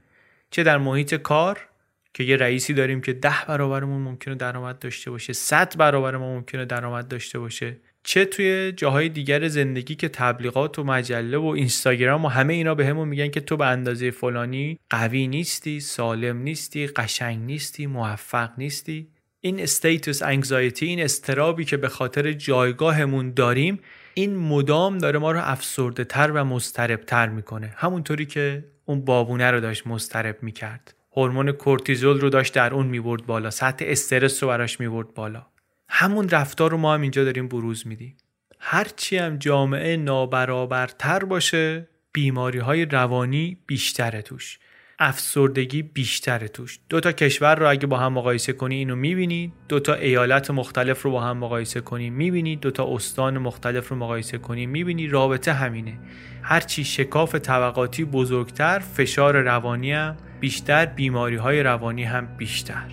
چه در محیط کار که یه رئیسی داریم که ده برابرمون ممکنه درآمد داشته باشه، صد برابر ما ممکنه درآمد داشته باشه. چه توی جاهای دیگر زندگی که تبلیغات و مجله و اینستاگرام و همه اینا به همون میگن که تو به اندازه فلانی قوی نیستی، سالم نیستی، قشنگ نیستی، موفق نیستی. این استیتوس انگزایتی، این استرابی که به خاطر جایگاهمون داریم، این مدام داره ما رو افسرده تر و مضطرب تر میکنه. همونطوری که اون بابونه رو داشت مضطرب میکرد. هورمون کورتیزول رو داشت در اون میبرد بالا، سطح استرس رو براش میبرد بالا. همون رفتار رو ما هم اینجا داریم بروز میدیم. هرچی هم جامعه نابرابرتر باشه، بیماری‌های روانی بیشتره توش، افسردگی بیشتره توش. دو تا کشور رو اگه با هم مقایسه کنی اینو می‌بینی، دو تا ایالت مختلف رو با هم مقایسه کنی می‌بینی، دو تا استان مختلف رو مقایسه کنی می‌بینی، رابطه همینه. هرچی شکاف طبقاتی بزرگتر، فشار روانی هم بیشتر، بیماری‌های روانی هم بیشتر.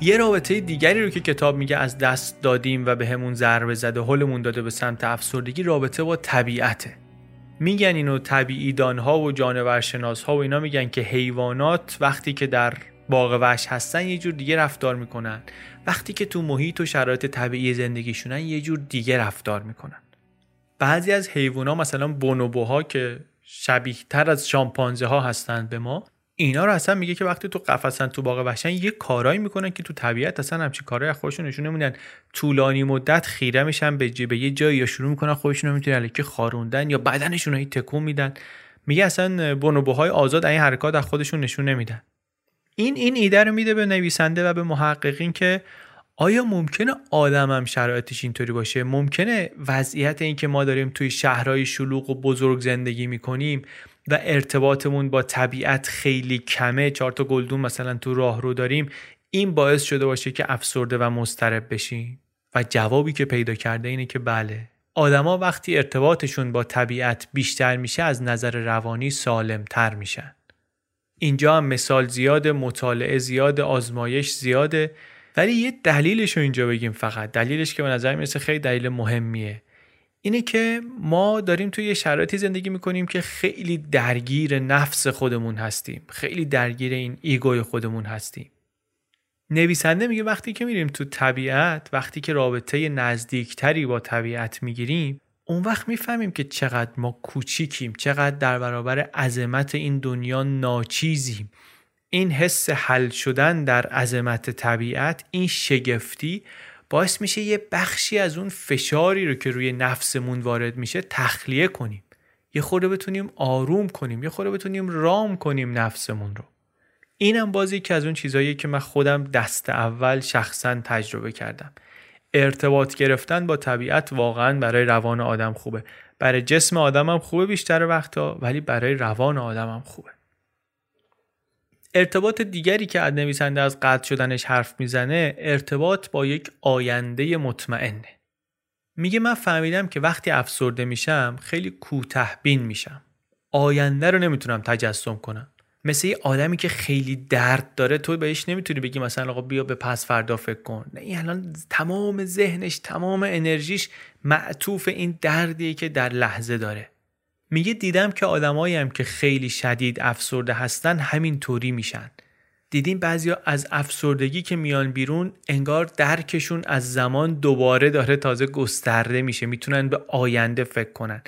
یه رابطه دیگری رو که کتاب میگه از دست دادیم و به همون ضربه زده، هولمون داده به سمت افسردگی، رابطه با طبیعته. میگن اینو طبیعی دانها و جانورشناسها و اینا میگن که حیوانات وقتی که در باغ وحش هستن یه جور دیگه رفتار میکنن، وقتی که تو محیط و شرایط طبیعی زندگیشونن یه جور دیگه رفتار میکنن. بعضی از حیونا مثلا بونوبوها که شبیه تر از شامپانزه ها هستن به ما، اینا رو اصلا میگه که وقتی تو قفسن، تو باغ وحشن، یه کارایی میکنن که تو طبیعت اصلا همچین کارایی از خودشون نشون نمیدن. طولانی مدت خیره میشن به جیب یه جایی یا شروع میکنن خودشون رو میتونن الکی خاروندن یا بدنشون رو تکون میدن. میگه اصلا بونوبوهای آزاد این حرکات از خودشون نشون نمیدن. این این ایده رو میده به نویسنده و به محققین که آیا ممکنه آدم هم شرایطش اینطوری باشه؟ ممکنه وضعیت این که ما داریم توی شهرهای شلوغ و بزرگ زندگی میکنیم و ارتباطمون با طبیعت خیلی کمه، چهار تا گلدون مثلا تو راه رو داریم، این باعث شده باشه که افسرده و مضطرب بشیم؟ و جوابی که پیدا کرده اینه که بله، آدما وقتی ارتباطشون با طبیعت بیشتر میشه از نظر روانی سالمتر میشن. اینجا هم مثال زیاده، مطالعه زیاده، آزمایش زیاده، ولی یه دلیلش رو اینجا بگیم. فقط دلیلش که به نظر میرسه خیلی دلیل مهمیه اینه که ما داریم توی یه شرایطی زندگی میکنیم که خیلی درگیر نفس خودمون هستیم، خیلی درگیر این ایگوی خودمون هستیم. نویسنده میگه وقتی که میریم تو طبیعت، وقتی که رابطه نزدیکتری با طبیعت میگیریم، اون وقت میفهمیم که چقدر ما کوچیکیم، چقدر در برابر عظمت این دنیا ناچیزیم. این حس حل شدن در عظمت طبیعت، این شگفتی باعث میشه یه بخشی از اون فشاری رو که روی نفسمون وارد میشه تخلیه کنیم، یه خورده بتونیم آروم کنیم، یه خورده بتونیم رام کنیم نفسمون رو. اینم بازی که از اون چیزاییه که من خودم دست اول شخصا تجربه کردم. ارتباط گرفتن با طبیعت واقعا برای روان آدم خوبه، برای جسم آدم هم خوبه بیشتر وقتا، ولی برای روان آدم هم خوبه. ارتباط دیگری که نویسنده از قطع شدنش حرف میزنه، ارتباط با یک آینده مطمئنه. میگه من فهمیدم که وقتی افسرده میشم خیلی کوتاه‌بین میشم، آینده رو نمیتونم تجسم کنم. مثل یه آدمی که خیلی درد داره تو بهش نمیتونی بگی مثلا آقا بیا به پس فردا فکر کن، نه، این الان تمام ذهنش، تمام انرژیش معطوف این دردیه که در لحظه داره. میگه دیدم که آدمایی هم که خیلی شدید افسرده هستن همین طوری میشن. دیدیم بعضیا از افسردگی که میان بیرون انگار درکشون از زمان دوباره داره تازه گسترده میشه، میتونن به آینده فکر کنن،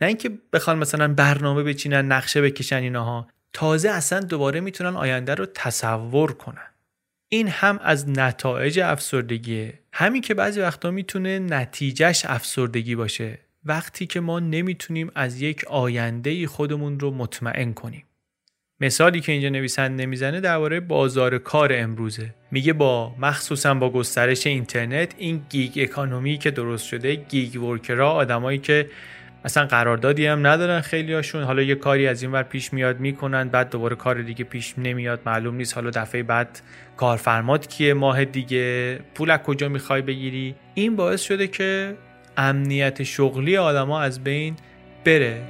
نه اینکه بخوان مثلا برنامه بچینن، نقشه بکشن. اینها تازه اصلا دوباره میتونن آینده رو تصور کنن. این هم از نتایج افسردگیه، همین که بعضی وقتا میتونه نتیجهش افسردگی باشه، وقتی که ما نمیتونیم از یک آیندهی خودمون رو مطمئن کنیم. مثالی که اینجا نویسنده میزنه درباره بازار کار امروزه. میگه با مخصوصا با گسترش اینترنت، این گیگ اکانومی که درست شده، گیگ ورکرها، آدمایی که اصلا قراردادی هم ندارن خیلی هاشون، حالا یه کاری از این ور پیش میاد میکنن، بعد دوباره کار دیگه پیش نمیاد، معلوم نیست حالا دفعه بعد کارفرمات کیه، ماه دیگه پول از کجا میخوای بگیری. این باعث شده که امنیت شغلی آدما از بین بره.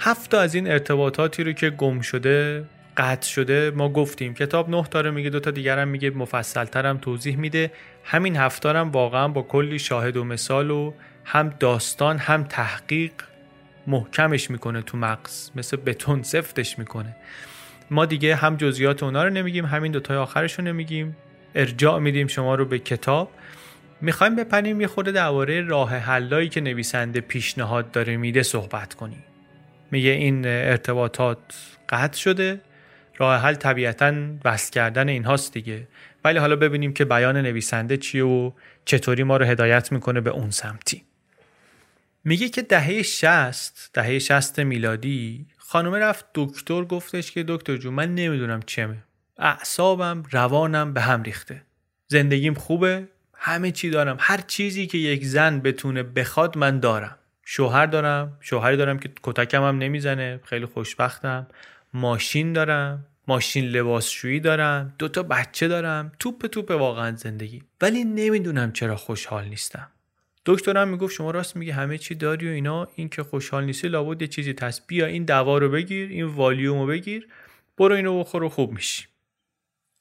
هفت تا از این ارتباطاتی رو که گم شده، قطع شده، ما گفتیم. کتاب نه تا رو میگه، دو تا دیگر هم میگه مفصل‌تر هم توضیح میده. همین هفت تا هم واقعا با کلی شاهد و مثال و هم داستان هم تحقیق محکمش میکنه تو مغز، مثل بتون سفتش میکنه. ما دیگه هم جزئیات اونا رو نمیگیم، همین دو تا آخرش رو نمیگیم. ارجاع میدیم شما رو به کتاب. میخوایم بپریم یه خورده درباره راه حلایی که نویسنده پیشنهاد داره میده صحبت کنیم. میگه این ارتباطات قطع شده، راه حل طبیعتاً بس کردن این هاست دیگه، ولی حالا ببینیم که بیان نویسنده چیه و چطوری ما رو هدایت میکنه به اون سمتی. میگه که دهه شصت، دهه شصت میلادی، خانومه رفت دکتر، گفتش که دکتر جون من نمیدونم چمه، اعصابم روانم به هم ریخته، زندگیم خوبه، همه چی دارم، هر چیزی که یک زن بتونه بخواد من دارم، شوهر دارم، شوهری دارم که کتکم هم نمیزنه، خیلی خوشبختم، ماشین دارم، ماشین لباسشویی دارم، دوتا بچه دارم، توپ توپ واقعا زندگی، ولی نمیدونم چرا خوشحال نیستم. دکترم میگفت شما راست میگی، همه چی داری و اینا، این که خوشحال نیستی لابد یه چیزی هست، بیا این دوا رو بگیر، این والیوم رو بگیر، برو اینو بخور و خوب میشی.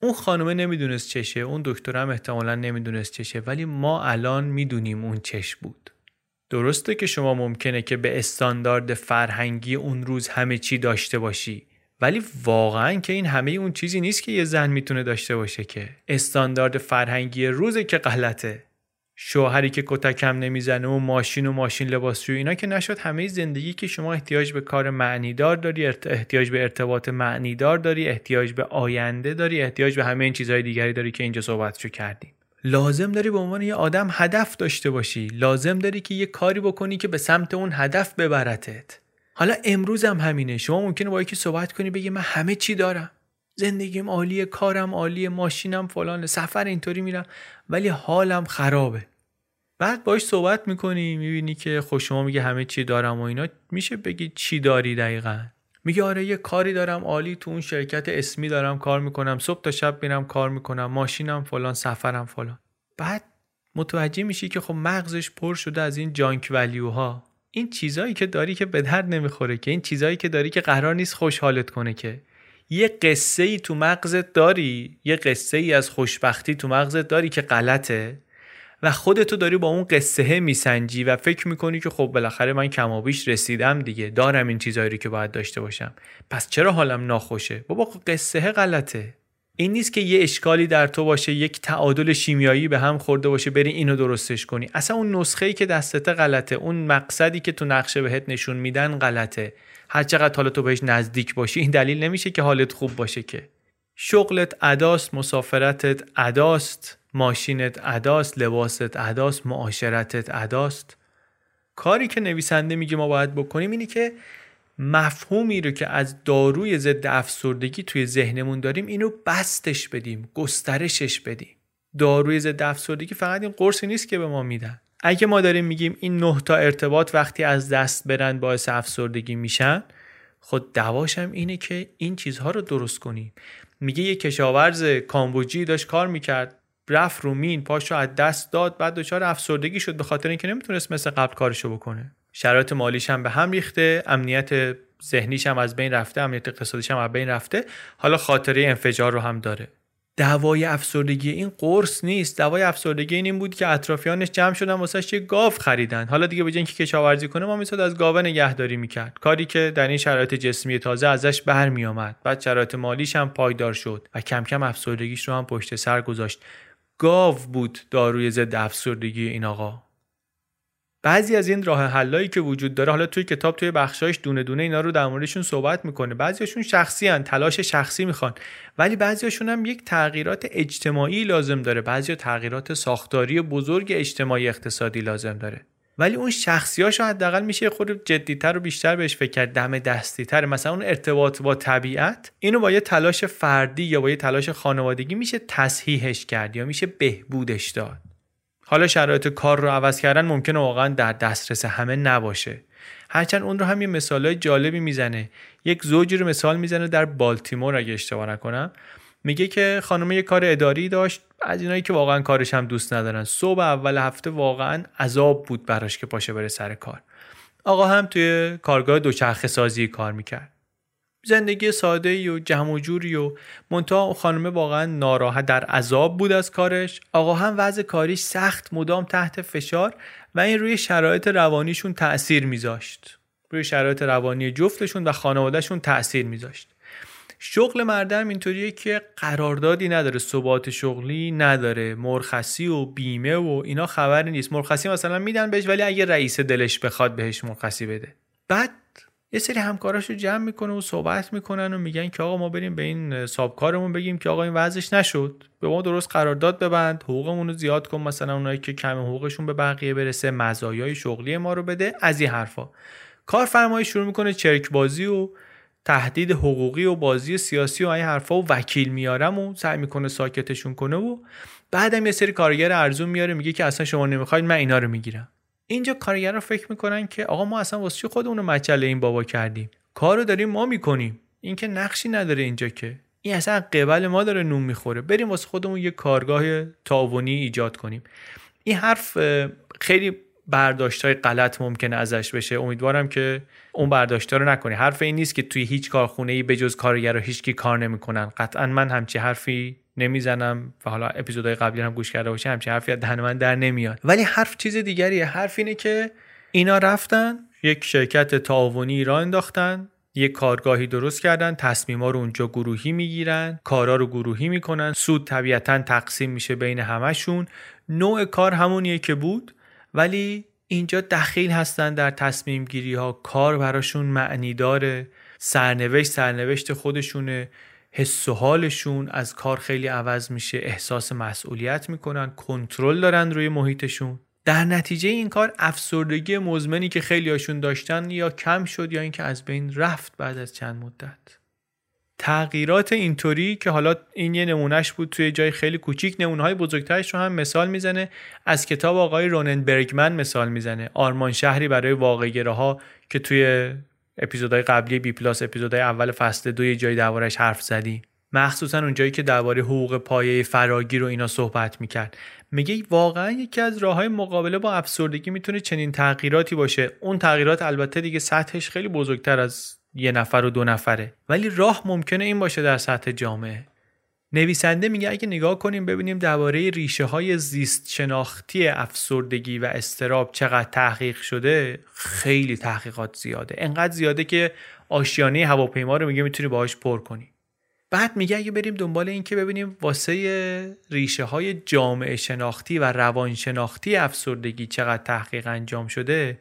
اون خانومه نمیدونست چشه، اون دکترم احتمالاً نمیدونست چشه، ولی ما الان میدونیم اون چش بود. درسته که شما ممکنه که به استاندارد فرهنگی اون روز همه چی داشته باشی، ولی واقعاً که این همه اون چیزی نیست که یه زن میتونه داشته باشه، که استاندارد فرهنگی روزه که غلطه. شوهری که کتکم نمیزنه و ماشین و ماشین لباسی و اینا که نشد. همه زندگی که شما احتیاج به کار معنیدار داری، احتیاج به ارتباط معنیدار داری، احتیاج به آینده داری، احتیاج به همه این چیزهای دیگری داری که اینجا صحبتشو کردیم. لازم داری به عنوان یه آدم هدف داشته باشی، لازم داری که یه کاری بکنی که به سمت اون هدف ببرتت. حالا امروز هم همینه. شما ممکنه با یکی صحبت کنی بگی من همه چی دارم، زندگیم عالیه، کارم عالیه، ماشینم فلان، سفر اینطوری میرم، ولی حالم خرابه. بعد باهاش صحبت میکنی میبینی که خب شما میگه همه چی دارم و اینا، میشه بگی چی داری دقیقاً؟ میگه آره یه کاری دارم عالی، تو اون شرکت اسمی دارم کار میکنم، صبح تا شب میرم کار میکنم، ماشینم فلان، سفرم فلان. بعد متوجه میشی که خب مغزش پر شده از این جانک ولیوها، این چیزایی که داری که به درد نمیخوره، که این چیزایی که داری که قرار نیست خوشحالت کنه، که یه قصه ای تو مغزت داری، یه قصه ای از خوشبختی تو مغزت داری که غلطه و خودتو داری با اون قصه میسنجی و فکر میکنی که خب بالاخره من کمابیش رسیدم دیگه، دارم این چیزایی رو که باید داشته باشم، پس چرا حالم ناخوشه؟ بابا قصه غلطه. این نیست که یه اشکالی در تو باشه، یک تعادل شیمیایی به هم خورده باشه، بری اینو درستش کنی. اصلا اون نسخه‌ای که دستت غلطه، اون مقصدی که تو نقشه بهت نشون میدن غلطه. هر چقدر حالت تو بهش نزدیک باشی این دلیل نمیشه که حالت خوب باشه. که شغلت اداست، مسافرتت اداست، ماشینت اداست، لباست اداست، معاشرتت اداست. کاری که نویسنده میگه ما باید بکنیم اینه که مفهومی رو که از داروی ضد افسردگی توی ذهنمون داریم اینو بستش بدیم، گسترشش بدیم. داروی ضد افسردگی فقط این قرصی نیست که به ما میدن. اگه ما داریم میگیم این نه تا ارتباط وقتی از دست برن باعث افسردگی میشن، خود دواش هم اینه که این چیزها رو درست کنیم. میگه یه کشاورز کامبوجی داشت کار میکرد، رفت رو مین، پاشو از دست داد، بعد دچار افسردگی شد به خاطر اینکه نمیتونست مثل قبل کارشو بکنه. شرایط مالیش هم به هم ریخته، امنیت ذهنیش هم از بین رفته، امنیت اقتصادیش هم از بین رفته، حالا خاطره انفجار رو هم داره. دوای افسردگی این قرص نیست. دوای افسردگی این بود که اطرافیانش جمع شدن واسش یه گاو خریدن. حالا دیگه به جای اینکه کشاورزی کنه، ما میشد از گاو نگهداری میکرد. کاری که در این شرایط جسمی تازه ازش برمی اومد. بعد شرایط مالیش هم پایدار شد و کم کم افسردگیش رو هم پشت سر گذاشت. گاو بود داروی ضد افسردگی این آقا. بعضی از این راه حلایی که وجود داره، حالا توی کتاب توی بخشایش دونه دونه اینا رو در موردشون صحبت میکنه. بعضیاشون شخصی ان، تلاش شخصی میخوان، ولی بعضیاشون هم یک تغییرات اجتماعی لازم داره، بعضیا تغییرات ساختاری بزرگ اجتماعی اقتصادی لازم داره. ولی اون شخصیاشو حداقل میشه خود جدی‌تر و بیشتر بهش فکر کرد، دم دستی‌تر. مثلا اون ارتباط با طبیعت، اینو با یه تلاش فردی یا با یه تلاش خانوادگی میشه تصحیحش کرد یا میشه بهبودش داد. حالا شرایط کار رو عوض کردن ممکنه واقعا در دسترس همه نباشه. هرچند اون رو هم یه مثالای جالبی میزنه. یک زوجی رو مثال میزنه در بالتیمور اگه اشتباه نکنم. میگه که خانم یه کار اداری داشت، از اینایی که واقعا کارش هم دوست ندارن. صبح اول هفته واقعا عذاب بود براش که پاشه بره سر کار. آقا هم توی کارگاه دوچرخه سازی کار میکرد. زندگی ساده‌ای و جمع و جوری و منتها خانم واقعا ناراحت در عذاب بود از کارش. آقا هم وضع کاریش سخت، مدام تحت فشار و این روی شرایط روانیشون تأثیر میذاشت. روی شرایط روانی جفتشون و خانوادهشون تأثیر میذاشت. شغل مردم اینطوریه که قراردادی نداره، ثبات شغلی نداره، مرخصی و بیمه و اینا خبری نیست. مرخصی مثلا میدن بهش، ولی اگه رئیس دلش بخواد بهش مرخصی بده. بعد یه سری همکاراشو جمع میکنه و صحبت میکنن و میگن که آقا ما بریم به این سابکارمون بگیم که آقا این وضعش نشد، به ما درست قرارداد ببند، حقوقمون رو زیاد کن، مثلا اونایی که کم حقوقشون به بقیه برسه، مزایای شغلی ما رو بده، از این حرفا. کارفرمای شروع میکنه چرک بازی و تهدید حقوقی و بازی سیاسی و این حرفا و وکیل میارم و سعی میکنه ساکتشون کنه. و بعدم یه سری کارگر ارزون میاره، میگه که اصلا شما نمیخواید، من اینا رو میگیرم. اینجا کارگرا فکر میکنن که آقا ما اصلا واسه چی خودمون رو مچله این بابا کردیم، کارو داریم ما میکنیم، این که نقشی نداره اینجا، که این اصلا قبل ما داره نون میخوره، بریم واسه خودمون یه کارگاه تعاونی ایجاد کنیم. این حرف خیلی برداشتای غلط ممکنه ازش بشه. امیدوارم که اون برداشتا رو نکنی. حرف این نیست که توی هیچ کارخونه‌ای بجز کارگرا هیچکی کار نمیکنن. قطعا من همچی حرفی نمیزنم و حالا اپیزودهای قبلی هم گوش کرده باشه همچین حرفی از دهن من در نمیاد. ولی حرف چیز دیگریه. حرف اینه که اینا رفتن یک شرکت تعاونی را انداختن، یک کارگاهی درست کردن، تصمیما رو اونجا گروهی میگیرن، کارا رو گروهی میکنن، سود طبیعتاً تقسیم میشه بین همشون. نوع کار همونیه که بود، ولی اینجا دخیل هستن در تصمیم گیری ها، کار براشون معنی داره، سرنوشت سرنوشت خودشونه، حس و حالشون از کار خیلی عوض میشه، احساس مسئولیت میکنن، کنترل دارن روی محیطشون. در نتیجه این کار افسردگی مزمنی که خیلی هاشون داشتن یا کم شد یا اینکه از بین رفت بعد از چند مدت. تغییرات اینطوری که حالا این یه نمونهش بود توی جای خیلی کوچیک، نمونه‌های بزرگترش رو هم مثال میزنه. از کتاب آقای روننبرگمن مثال میزنه، آرمان شهری برای واقع‌گراها، که توی اپیزودهای قبلی بی پلاس، اپیزودهای اول فصل دو، جای درباره‌اش حرف زدی، مخصوصا اون جایی که درباره حقوق پایه فراگیر رو اینا صحبت میکرد. میگه واقعا یکی از راههای مقابله با افسردگی میتونه چنین تغییراتی باشه. اون تغییرات البته دیگه سطحش خیلی بزرگتر از یه نفر و دو نفره، ولی راه ممکنه این باشه در سطح جامعه. نویسنده میگه اگه نگاه کنیم ببینیم درباره ریشه‌های زیست شناختی افسردگی و اضطراب چقدر تحقیق شده، خیلی تحقیقات زیاده، انقدر زیاده که آشیانه هواپیما رو میگه میتونی باهاش پر کنی. بعد میگه اگه بریم دنبال این که ببینیم واسه ریشه‌های جامعه شناختی و روان شناختی افسردگی چقدر تحقیق انجام شده،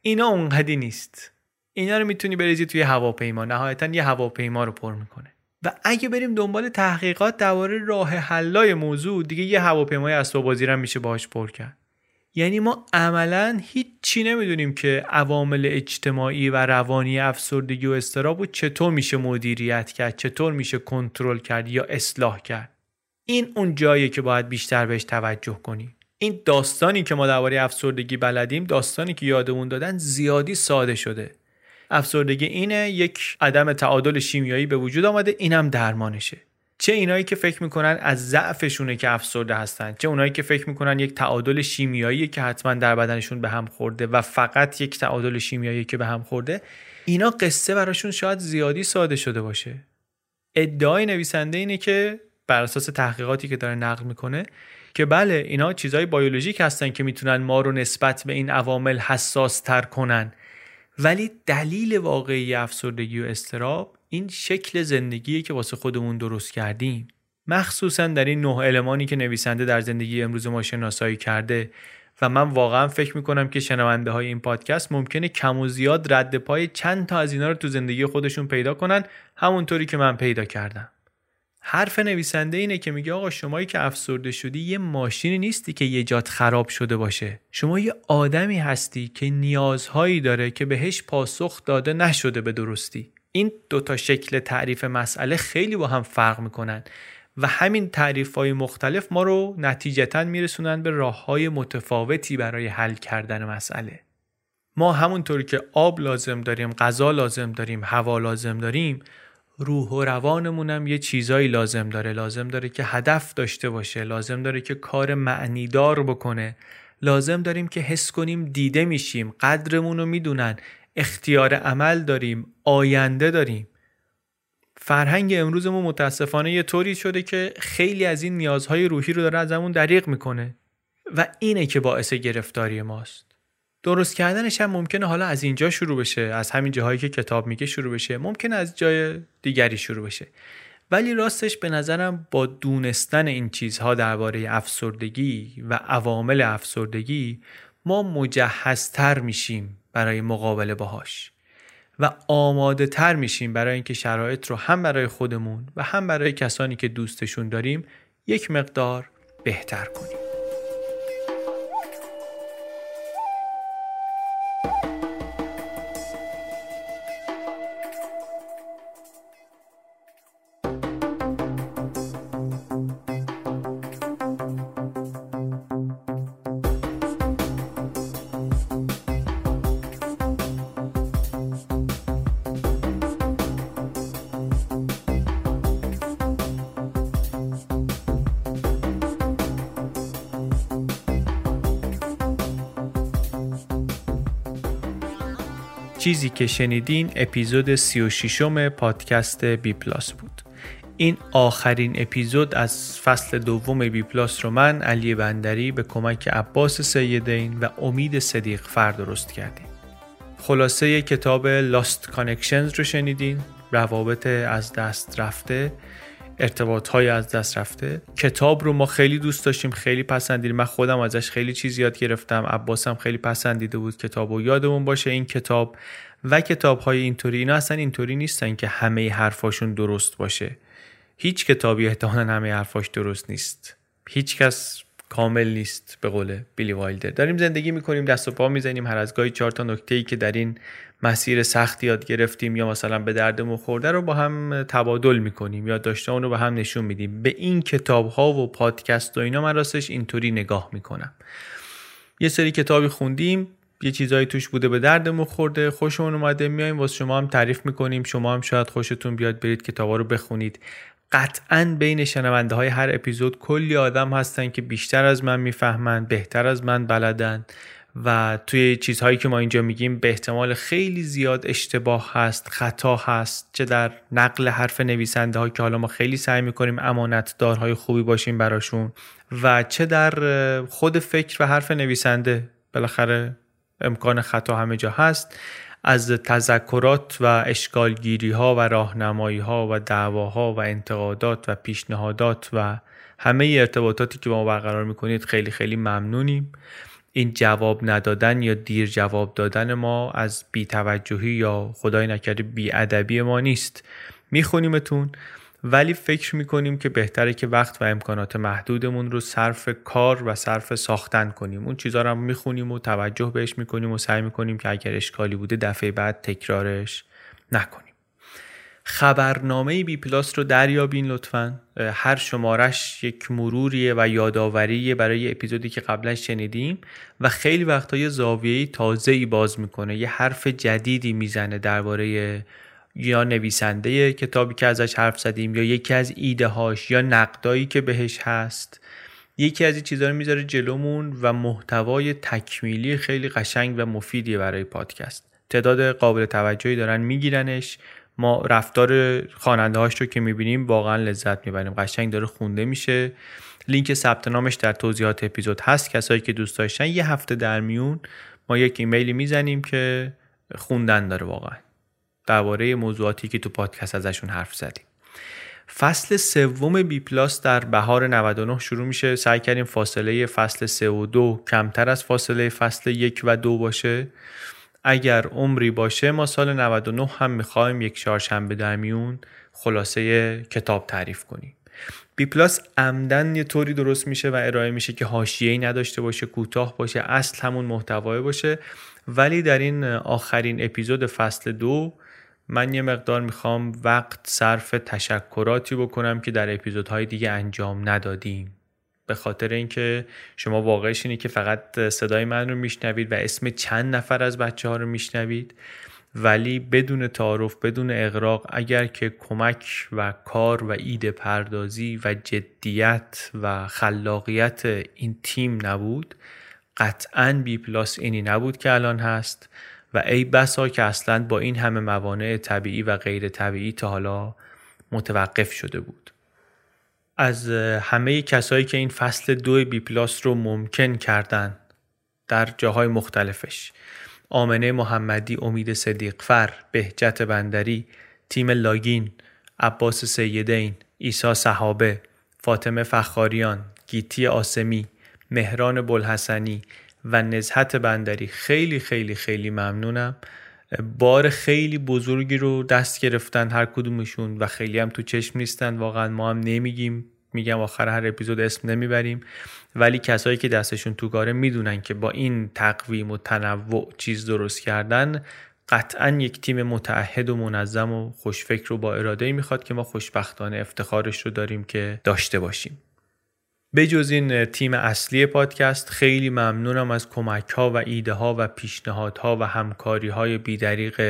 اینا اونقدی نیست. اینا رو میتونی بریزی توی هواپیما، نهایتاً یه هواپیما رو پر میکنه. و اگه بریم دنبال تحقیقات درباره راه حلای موضوع، دیگه یه هواپیمای اسباب‌بازی میشه باهاش پر کرد. یعنی ما عملاً هیچ چی نمیدونیم که عوامل اجتماعی و روانی افسردگی و اضطراب رو چطور میشه مدیریت کرد، چطور میشه کنترل کرد یا اصلاح کرد. این اون جاییه که باید بیشتر بهش توجه کنیم. این داستانی که ما درباره افسردگی بلدیم، داستانی که یادمون دادن، زیادی ساده شده. افسردگی اینه، یک عدم تعادل شیمیایی به وجود آمده، اینم درمانشه. چه اینایی که فکر میکنن از ضعفشونه که افسرده هستن، چه اونایی که فکر میکنن یک تعادل شیمیاییه که حتما در بدنشون به هم خورده و فقط یک تعادل شیمیاییه که به هم خورده، اینا قصه براشون شاید زیادی ساده شده باشه. ادعای نویسنده اینه که بر اساس تحقیقاتی که داره نقل میکنه که بله، اینا چیزای بیولوژیک هستن که میتونن ما رو نسبت به این عوامل حساس تر کنن، ولی دلیل واقعی افسردگی و اضطراب این شکل زندگیه که واسه خودمون درست کردیم، مخصوصا در این نه المانی که نویسنده در زندگی امروز ما شناسایی کرده. و من واقعا فکر میکنم که شنونده های این پادکست ممکنه کم و زیاد رد پای چند تا از اینا رو تو زندگی خودشون پیدا کنن، همونطوری که من پیدا کردم. حرف نویسنده اینه که میگه آقا شمایی که افسرده شدی یه ماشینی نیستی که یه جات خراب شده باشه، شما یه آدمی هستی که نیازهایی داره که بهش پاسخ داده نشده به درستی. این دوتا شکل تعریف مسئله خیلی با هم فرق میکنن و همین تعریف‌های مختلف ما رو نتیجتاً میرسونن به راه‌های متفاوتی برای حل کردن مسئله. ما همونطوری که آب لازم داریم، غذا لازم داریم، هوا لازم داریم، روح و روانمونم یه چیزایی لازم داره. لازم داره که هدف داشته باشه، لازم داره که کار معنیدار بکنه، لازم داریم که حس کنیم دیده میشیم، قدرمون رو میدونن، اختیار عمل داریم، آینده داریم. فرهنگ امروزمون متاسفانه یه طوری شده که خیلی از این نیازهای روحی رو داره ازمون دریغ میکنه و اینه که باعث گرفتاری ماست. درست کردنش هم ممکنه حالا از اینجا شروع بشه، از همین جاهایی که کتاب میگه شروع بشه، ممکنه از جای دیگری شروع بشه، ولی راستش به نظرم با دونستن این چیزها درباره افسردگی و عوامل افسردگی ما مجهزتر میشیم برای مقابله باهاش و آماده تر میشیم برای اینکه شرایط رو هم برای خودمون و هم برای کسانی که دوستشون داریم یک مقدار بهتر کنیم. چیزی که شنیدین اپیزود سی و ششم پادکست بی پلاس بود. این آخرین اپیزود از فصل دوم بی پلاس رو من علی بندری به کمک عباس سیدین و امید صدیقفر درست کردیم. خلاصه کتاب Lost Connections رو شنیدین، روابط از دست رفته، ارتباط‌های از دست رفته. کتاب رو ما خیلی دوست داشتیم، خیلی پسندیدیم، من خودم ازش خیلی چیز یاد گرفتم، عباسم خیلی پسندیده بود کتابو. یادمون باشه این کتاب و کتاب‌های اینطوری، اینا اصلا اینطوری نیستن که همه حرفاشون درست باشه. هیچ کتابی احتمالاً همه حرفاش درست نیست. هیچ کس کامل نیست به قول بیلی وایلدر. داریم زندگی می‌کنیم، دست و پا می‌زنیم، هر از گاهی چهار تا نکته‌ای که در این مسیر سخت یاد گرفتیم یا مثلا به دردمون خورده رو با هم تبادل می‌کنیم، یا داشته اون رو به هم نشون میدیم. به این کتاب‌ها و پادکست و اینا من راستش اینطوری نگاه می‌کنم. یه سری کتابی خوندیم، یه چیزایی توش بوده به دردمون خورده، خوشمون اومده، میایم واسه شما هم تعریف می‌کنیم، شما هم شاید خوشتون بیاد برید کتابا رو بخونید. قطعاً بین شنونده های هر اپیزود کلی آدم هستن که بیشتر از من میفهمن، بهتر از من بلدن و توی چیزهایی که ما اینجا میگیم به احتمال خیلی زیاد اشتباه هست، خطا هست، چه در نقل حرف نویسنده ها که حالا ما خیلی سعی میکنیم امانتدارهای خوبی باشیم براشون، و چه در خود فکر و حرف نویسنده. بالاخره امکان خطا همه جا هست. از تذکرات و اشکالگیری ها و راهنمایی ها و دعواها و انتقادات و پیشنهادات و همه ارتباطاتی که با ما برقرار میکنید خیلی خیلی ممنونیم. این جواب ندادن یا دیر جواب دادن ما از بی‌توجهی یا خدای نکرده بی‌ادبی ما نیست. میخونیمتون، ولی فکر میکنیم که بهتره که وقت و امکانات محدودمون رو صرف کار و صرف ساختن کنیم. اون چیزا رو هم میخونیم و توجه بهش میکنیم و سعی میکنیم که اگر اشکالی بوده دفعه بعد تکرارش نکنیم. خبرنامه بی پلاس رو دریابین لطفاً. هر شمارش یک مروریه و یاداوریه برای اپیزودی که قبلا شنیدیم و خیلی وقتا یه زاویه‌ای تازه‌ای باز میکنه، یه حرف جدیدی میزنه درباره یا نویسنده کتابی که ازش حرف زدیم یا یکی از ایده هاش یا نقدایی که بهش هست. یکی از این چیزا رو میذاره جلومون و محتوای تکمیلی خیلی قشنگ و مفیدیه برای پادکست. تعداد قابل توجهی دارن میگیرنش، ما رفتار خواننده هاش رو که میبینیم واقعا لذت میبریم، قشنگ داره خونده میشه. لینک ثبت نامش در توضیحات اپیزود هست، کسایی که دوست داشتن یه هفته در میون ما یک ایمیلی میزنیم که خوندن داره واقعا، درباره موضوعاتی که تو پادکست ازشون حرف زدیم. فصل سوم بی پلاس در بهار نود و نه شروع میشه. سعی کردیم فاصله فصل سه و دو کمتر از فاصله فصل یک و دو باشه. اگر عمری باشه ما سال نود و نه هم میخوایم یک چهارشنبه در میون خلاصه کتاب تعریف کنیم. بی پلاس عمدن یه طوری درست میشه و ارائه میشه که حاشیه‌ای نداشته باشه، کوتاه باشه، اصل همون محتوای باشه. ولی در این آخرین اپیزود فصل دو من یه مقدار میخوام وقت صرف تشکراتی بکنم که در اپیزودهای دیگه انجام ندادیم، به خاطر اینکه شما واقعش اینه که فقط صدای من رو میشنوید و اسم چند نفر از بچه ها رو میشنوید، ولی بدون تعارف، بدون اغراق، اگر که کمک و کار و ایده پردازی و جدیت و خلاقیت این تیم نبود قطعاً بی پلاس اینی نبود که الان هست، و ای بسا که اصلاً با این همه موانع طبیعی و غیر طبیعی تا حالا متوقف شده بود. از همه کسایی که این فصل دو بی پلاس رو ممکن کردن در جاهای مختلفش، آمنه محمدی، امید صدیقفر، بهجت بندری، تیم لاگین، عباس سیدین، عیسی صحابه، فاطمه فخاریان، گیتی آسمی، مهران بلحسنی و نزهت بندری، خیلی خیلی خیلی ممنونم. بار خیلی بزرگی رو دست گرفتن هر کدومشون و خیلی هم تو چشم نیستن واقعا، ما هم نمیگیم، میگم آخر هر اپیزود اسم نمیبریم، ولی کسایی که دستشون تو کاره میدونن که با این تقویم و تنوع چیز درست کردن قطعا یک تیم متعهد و منظم و خوشفکر و با اراده میخواد که ما خوشبختانه افتخارش رو داریم که داشته باشیم. بجز این تیم اصلی پادکست خیلی ممنونم از کمک ها و ایده ها و پیشنهاد ها و همکاری های بیدریق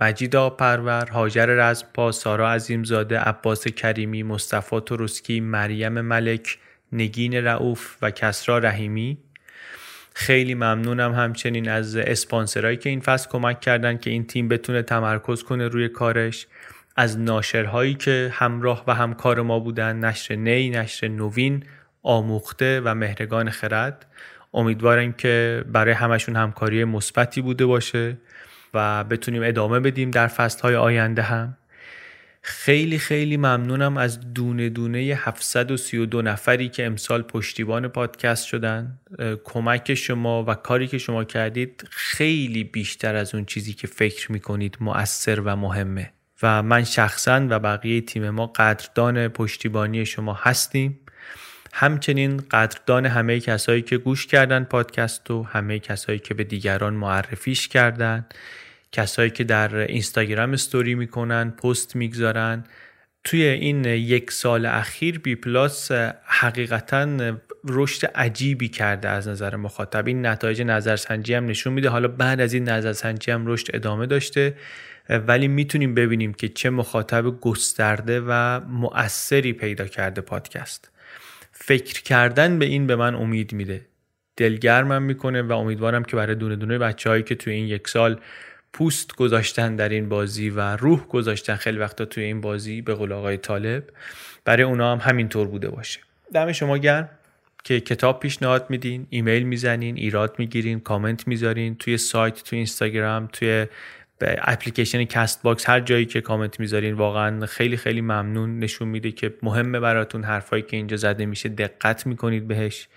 مجید آبپرور، هاجر رزمپا، سارا عظیمزاده، عباس کریمی، مصطفی تروسکی، مریم ملک، نگین رعوف و کسرا رحیمی. خیلی ممنونم همچنین از اسپانسرایی که این فصل کمک کردن که این تیم بتونه تمرکز کنه روی کارش، از ناشرهایی که همراه و همکار ما بودن، نشر نی، نشر نوین، آموخته و مهرگان خرد. امیدوارم که برای همشون همکاری مثبتی بوده باشه. و بتونیم ادامه بدیم در فصل‌های آینده هم. خیلی خیلی ممنونم از دونه دونه هفتصد و سی و دو نفری که امسال پشتیبان پادکست شدن. کمک شما و کاری که شما کردید خیلی بیشتر از اون چیزی که فکر میکنید مؤثر و مهمه و من شخصا و بقیه تیم ما قدردان پشتیبانی شما هستیم. همچنین قدردان همه کسایی که گوش کردن پادکست و همه کسایی که به دیگران معرفیش کردن، کسایی که در اینستاگرام استوری میکنن، پست میگذارن. توی این یک سال اخیر بی پلاس حقیقتاً رشد عجیبی کرده از نظر مخاطب. این نتایج نظرسنجی هم نشون میده، حالا بعد از این نظرسنجی هم رشد ادامه داشته، ولی میتونیم ببینیم که چه مخاطب گسترده و مؤثری پیدا کرده پادکست. فکر کردن به این به من امید میده، دلگرمم میکنه و امیدوارم که برای دونه دونه بچه‌هایی که توی این یک سال پوست گذاشتن در این بازی و روح گذاشتن خیلی وقتا توی این بازی، به قول آقای طالب، برای اونا هم همینطور بوده باشه. دم شما گرم که کتاب پیشنهاد میدین، ایمیل میزنین، ایراد میگیرین، کامنت میذارین توی سایت، توی اینستاگرام، توی اپلیکیشن کست باکس، هر جایی که کامنت میذارین واقعا خیلی خیلی ممنون. نشون میده که مهمه براتون، حرفایی که اینجا زده میشه دقت میکنید بهش.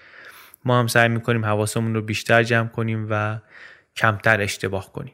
ما هم سعی میکنیم حواسمون رو بیشتر جمع کنیم و کمتر اشتباه کنیم.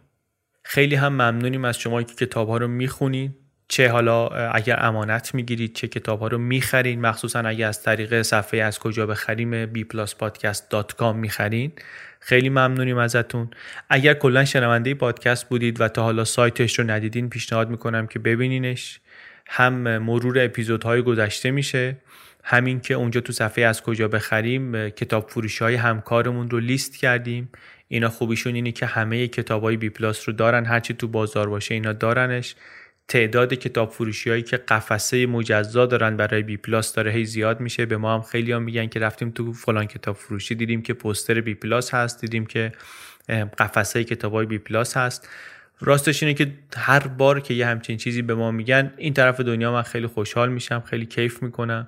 خیلی هم ممنونیم از شما که کتاب‌ها رو میخونید، چه حالا اگر امانت میگیرید، چه کتاب‌ها رو میخرید، مخصوصا اگر از طریق صفحه از کجا بخریم بی پلاس پادکست دات کام میخرین. خیلی ممنونیم ازتون. اگر کلا شنونده پادکست بودید و تا حالا سایتش رو ندیدین، پیشنهاد میکنم که ببینینش. هم مرور اپیزودهای گذشته میشه، همین که اونجا تو صفحه از کجا بخریم کتاب فروشی‌های همکارمون رو لیست کردیم. اینا خوبیشون اینه که همه کتابای بی پلاس رو دارن، هرچی تو بازار باشه اینا دارنش. تعداد کتاب فروشی‌هایی که قفسه مجزا دارن برای بی پلاس داره هی زیاد میشه. به ما هم خیلی ها میگن که رفتیم تو فلان کتاب فروشی، دیدیم که پوستر بی پلاس هست، دیدیم که قفسه کتابای بی پلاس هست. راستش اینه که هر بار که یه همچین چیزی به ما میگن این طرف دنیا، من خیلی خوشحال میشم، خیلی کیف میکنم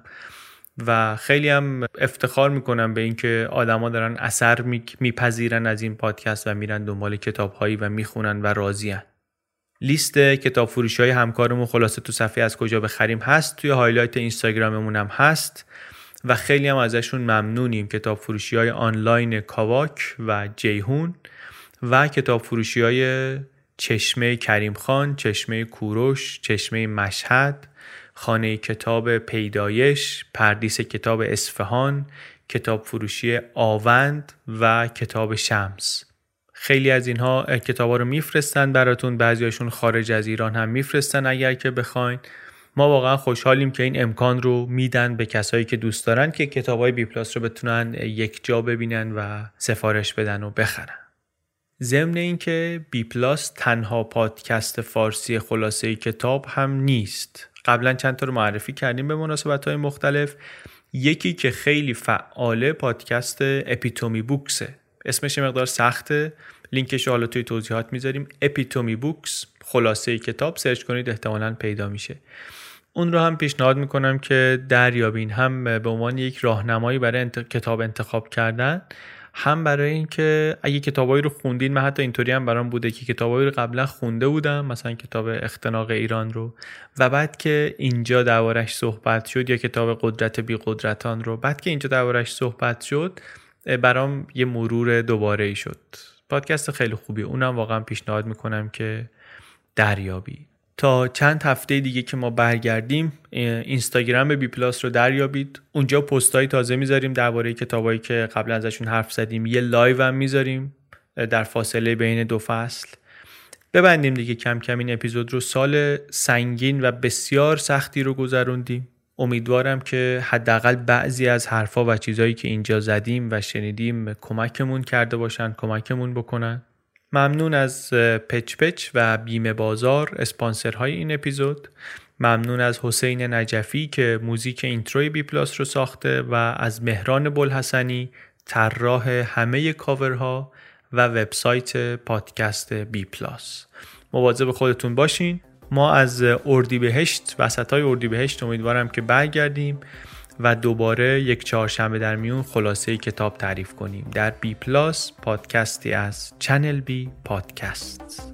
و خیلی هم افتخار میکنم به اینکه آدما دارن اثر می... میپذیرن از این پادکست و میرن دنبال کتابهایی و میخونن و راضین. لیست کتاب فروشی‌های همکارمون خلاصه تو صفحه از کجا بخریم هست، توی هایلایت اینستاگراممون هم هست و خیلی هم ازشون ممنونیم. کتاب فروشی‌های آنلاین کاواک و جیهون و کتاب فروشی‌های چشمه کریم خان، چشمه کوروش، چشمه مشهد، خانه کتاب پیدایش، پردیس کتاب اصفهان، کتاب فروشی آوند و کتاب شمس. خیلی از اینها کتابا رو میفرستن براتون، بعضیاشون خارج از ایران هم میفرستن اگر که بخواین. ما واقعا خوشحالیم که این امکان رو میدن به کسایی که دوست دارن که کتابای بی پلاس رو بتونن یک جا ببینن و سفارش بدن و بخرن. ضمن این که بی پلاس تنها پادکست فارسی خلاصه کتاب هم نیست. قبلا چند تا رو معرفی کردیم به مناسبت‌های مختلف. یکی که خیلی فعاله پادکست اپیتومی بوکسه. اسمش مقدار سخته، لینکش رو حالا توی توضیحات میذاریم. اپیتومی بوکس، خلاصه کتاب، سرچ کنید احتمالاً پیدا میشه. اون رو هم پیشنهاد میکنم که دریابین، هم به عنوان یک راهنمایی برای انت... کتاب انتخاب کردن، هم برای اینکه اگه کتابایی رو خوندین. من حتی اینطوری هم برام بوده که کتابایی رو قبلا خونده بودم، مثلا کتاب اختناق ایران رو، و بعد که اینجا دربارش صحبت شد، یا کتاب قدرت بی قدرتان رو، بعد که اینجا دربارش صحبت شد برام یه مرور دوباره ای شد. پادکست خیلی خوبی، اونم واقعا پیشنهاد میکنم که دریابی. تا چند هفته دیگه که ما برگردیم، اینستاگرام بی پلاس رو دریابید. اونجا پست‌های تازه میذاریم درباره کتابایی که قبلا ازشون حرف زدیم، یه لایو هم میذاریم در فاصله بین دو فصل. ببندیم دیگه کم کم این اپیزود رو. سال سنگین و بسیار سختی رو گذروندیم. امیدوارم که حداقل بعضی از حرفا و چیزایی که اینجا زدیم و شنیدیم کمکمون کرده باشن، کمکمون بکنن. ممنون از پچ پچ و بیمه بازار، اسپانسرهای این اپیزود. ممنون از حسین نجفی که موزیک اینتروی بی پلاس رو ساخته و از مهران بلحسنی، طراح همه کاورها و وبسایت پادکست بی پلاس. مواظب خودتون باشین. ما از اردیبهشت، وسطای اردیبهشت امیدوارم که برگردیم و دوباره یک چهارشنبه در میون خلاصه کتاب تعریف کنیم در بی پلاس، پادکستی از چنل بی پادکست.